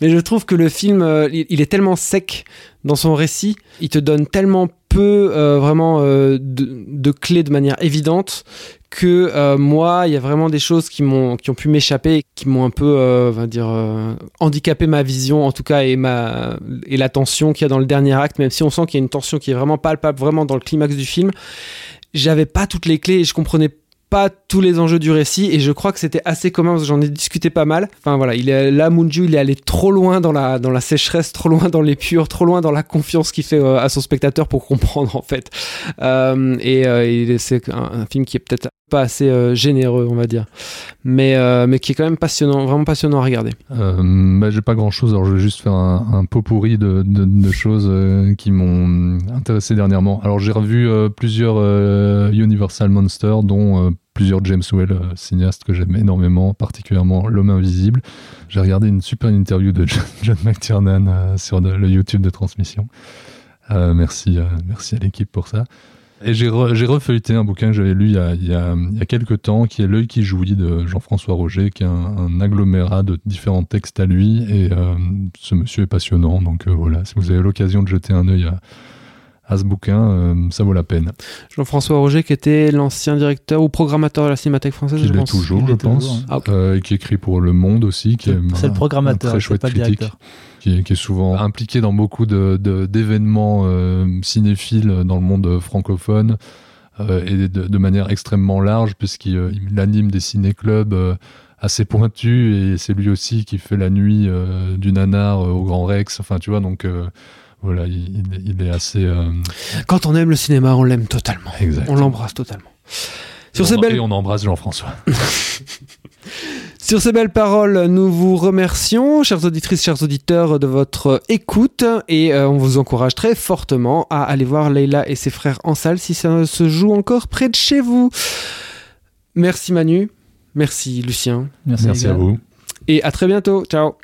mais je trouve que le film il est tellement sec dans son récit, il te donne tellement peu vraiment de clés de manière évidente que moi, il y a vraiment des choses qui ont pu m'échapper, qui m'ont un peu, handicapé ma vision, en tout cas, et la tension qu'il y a dans le dernier acte, même si on sent qu'il y a une tension qui est vraiment palpable, vraiment dans le climax du film. J'avais pas toutes les clés et je comprenais pas tous les enjeux du récit, et je crois que c'était assez commun parce que j'en ai discuté pas mal. Enfin voilà, Mungiu il est allé trop loin dans la sécheresse, trop loin dans l'épure, trop loin dans la confiance qu'il fait à son spectateur pour comprendre en fait. Et c'est un film qui est peut-être pas assez généreux, on va dire, mais qui est quand même passionnant, vraiment passionnant à regarder. J'ai pas grand chose, alors je vais juste faire un pot pourri de choses qui m'ont intéressé dernièrement. Alors j'ai revu plusieurs Universal Monsters, dont plusieurs James Whale, cinéastes que j'aime énormément, particulièrement L'Homme Invisible. J'ai regardé une super interview de John McTiernan sur le YouTube de Transmission. Merci à l'équipe pour ça. Et j'ai refeuilleté un bouquin que j'avais lu il y a quelques temps, qui est L'œil qui jouit de Jean-François Roger, qui est un agglomérat de différents textes à lui. Et ce monsieur est passionnant, donc voilà, si vous avez l'occasion de jeter un œil à ce bouquin, ça vaut la peine. Jean-François Roger, qui était l'ancien directeur ou programmateur de la Cinémathèque française, je pense. Ah, okay. Et qui écrit pour Le Monde aussi, qui c'est le programmateur, un très chouette critique, qui est souvent impliqué dans beaucoup d'événements cinéphiles dans le monde francophone, et de manière extrêmement large, puisqu'il anime des ciné-clubs assez pointus, et c'est lui aussi qui fait la nuit du nanar au Grand Rex, enfin tu vois, donc... Voilà, il est assez... Quand on aime le cinéma, on l'aime totalement. Exactement. On l'embrasse totalement. Et on embrasse Jean-François. Sur ces belles paroles, nous vous remercions, chères auditrices, chers auditeurs, de votre écoute, et on vous encourage très fortement à aller voir Leïla et ses frères en salle si ça se joue encore près de chez vous. Merci Manu, merci Lucien. Merci à vous. Et à très bientôt, ciao.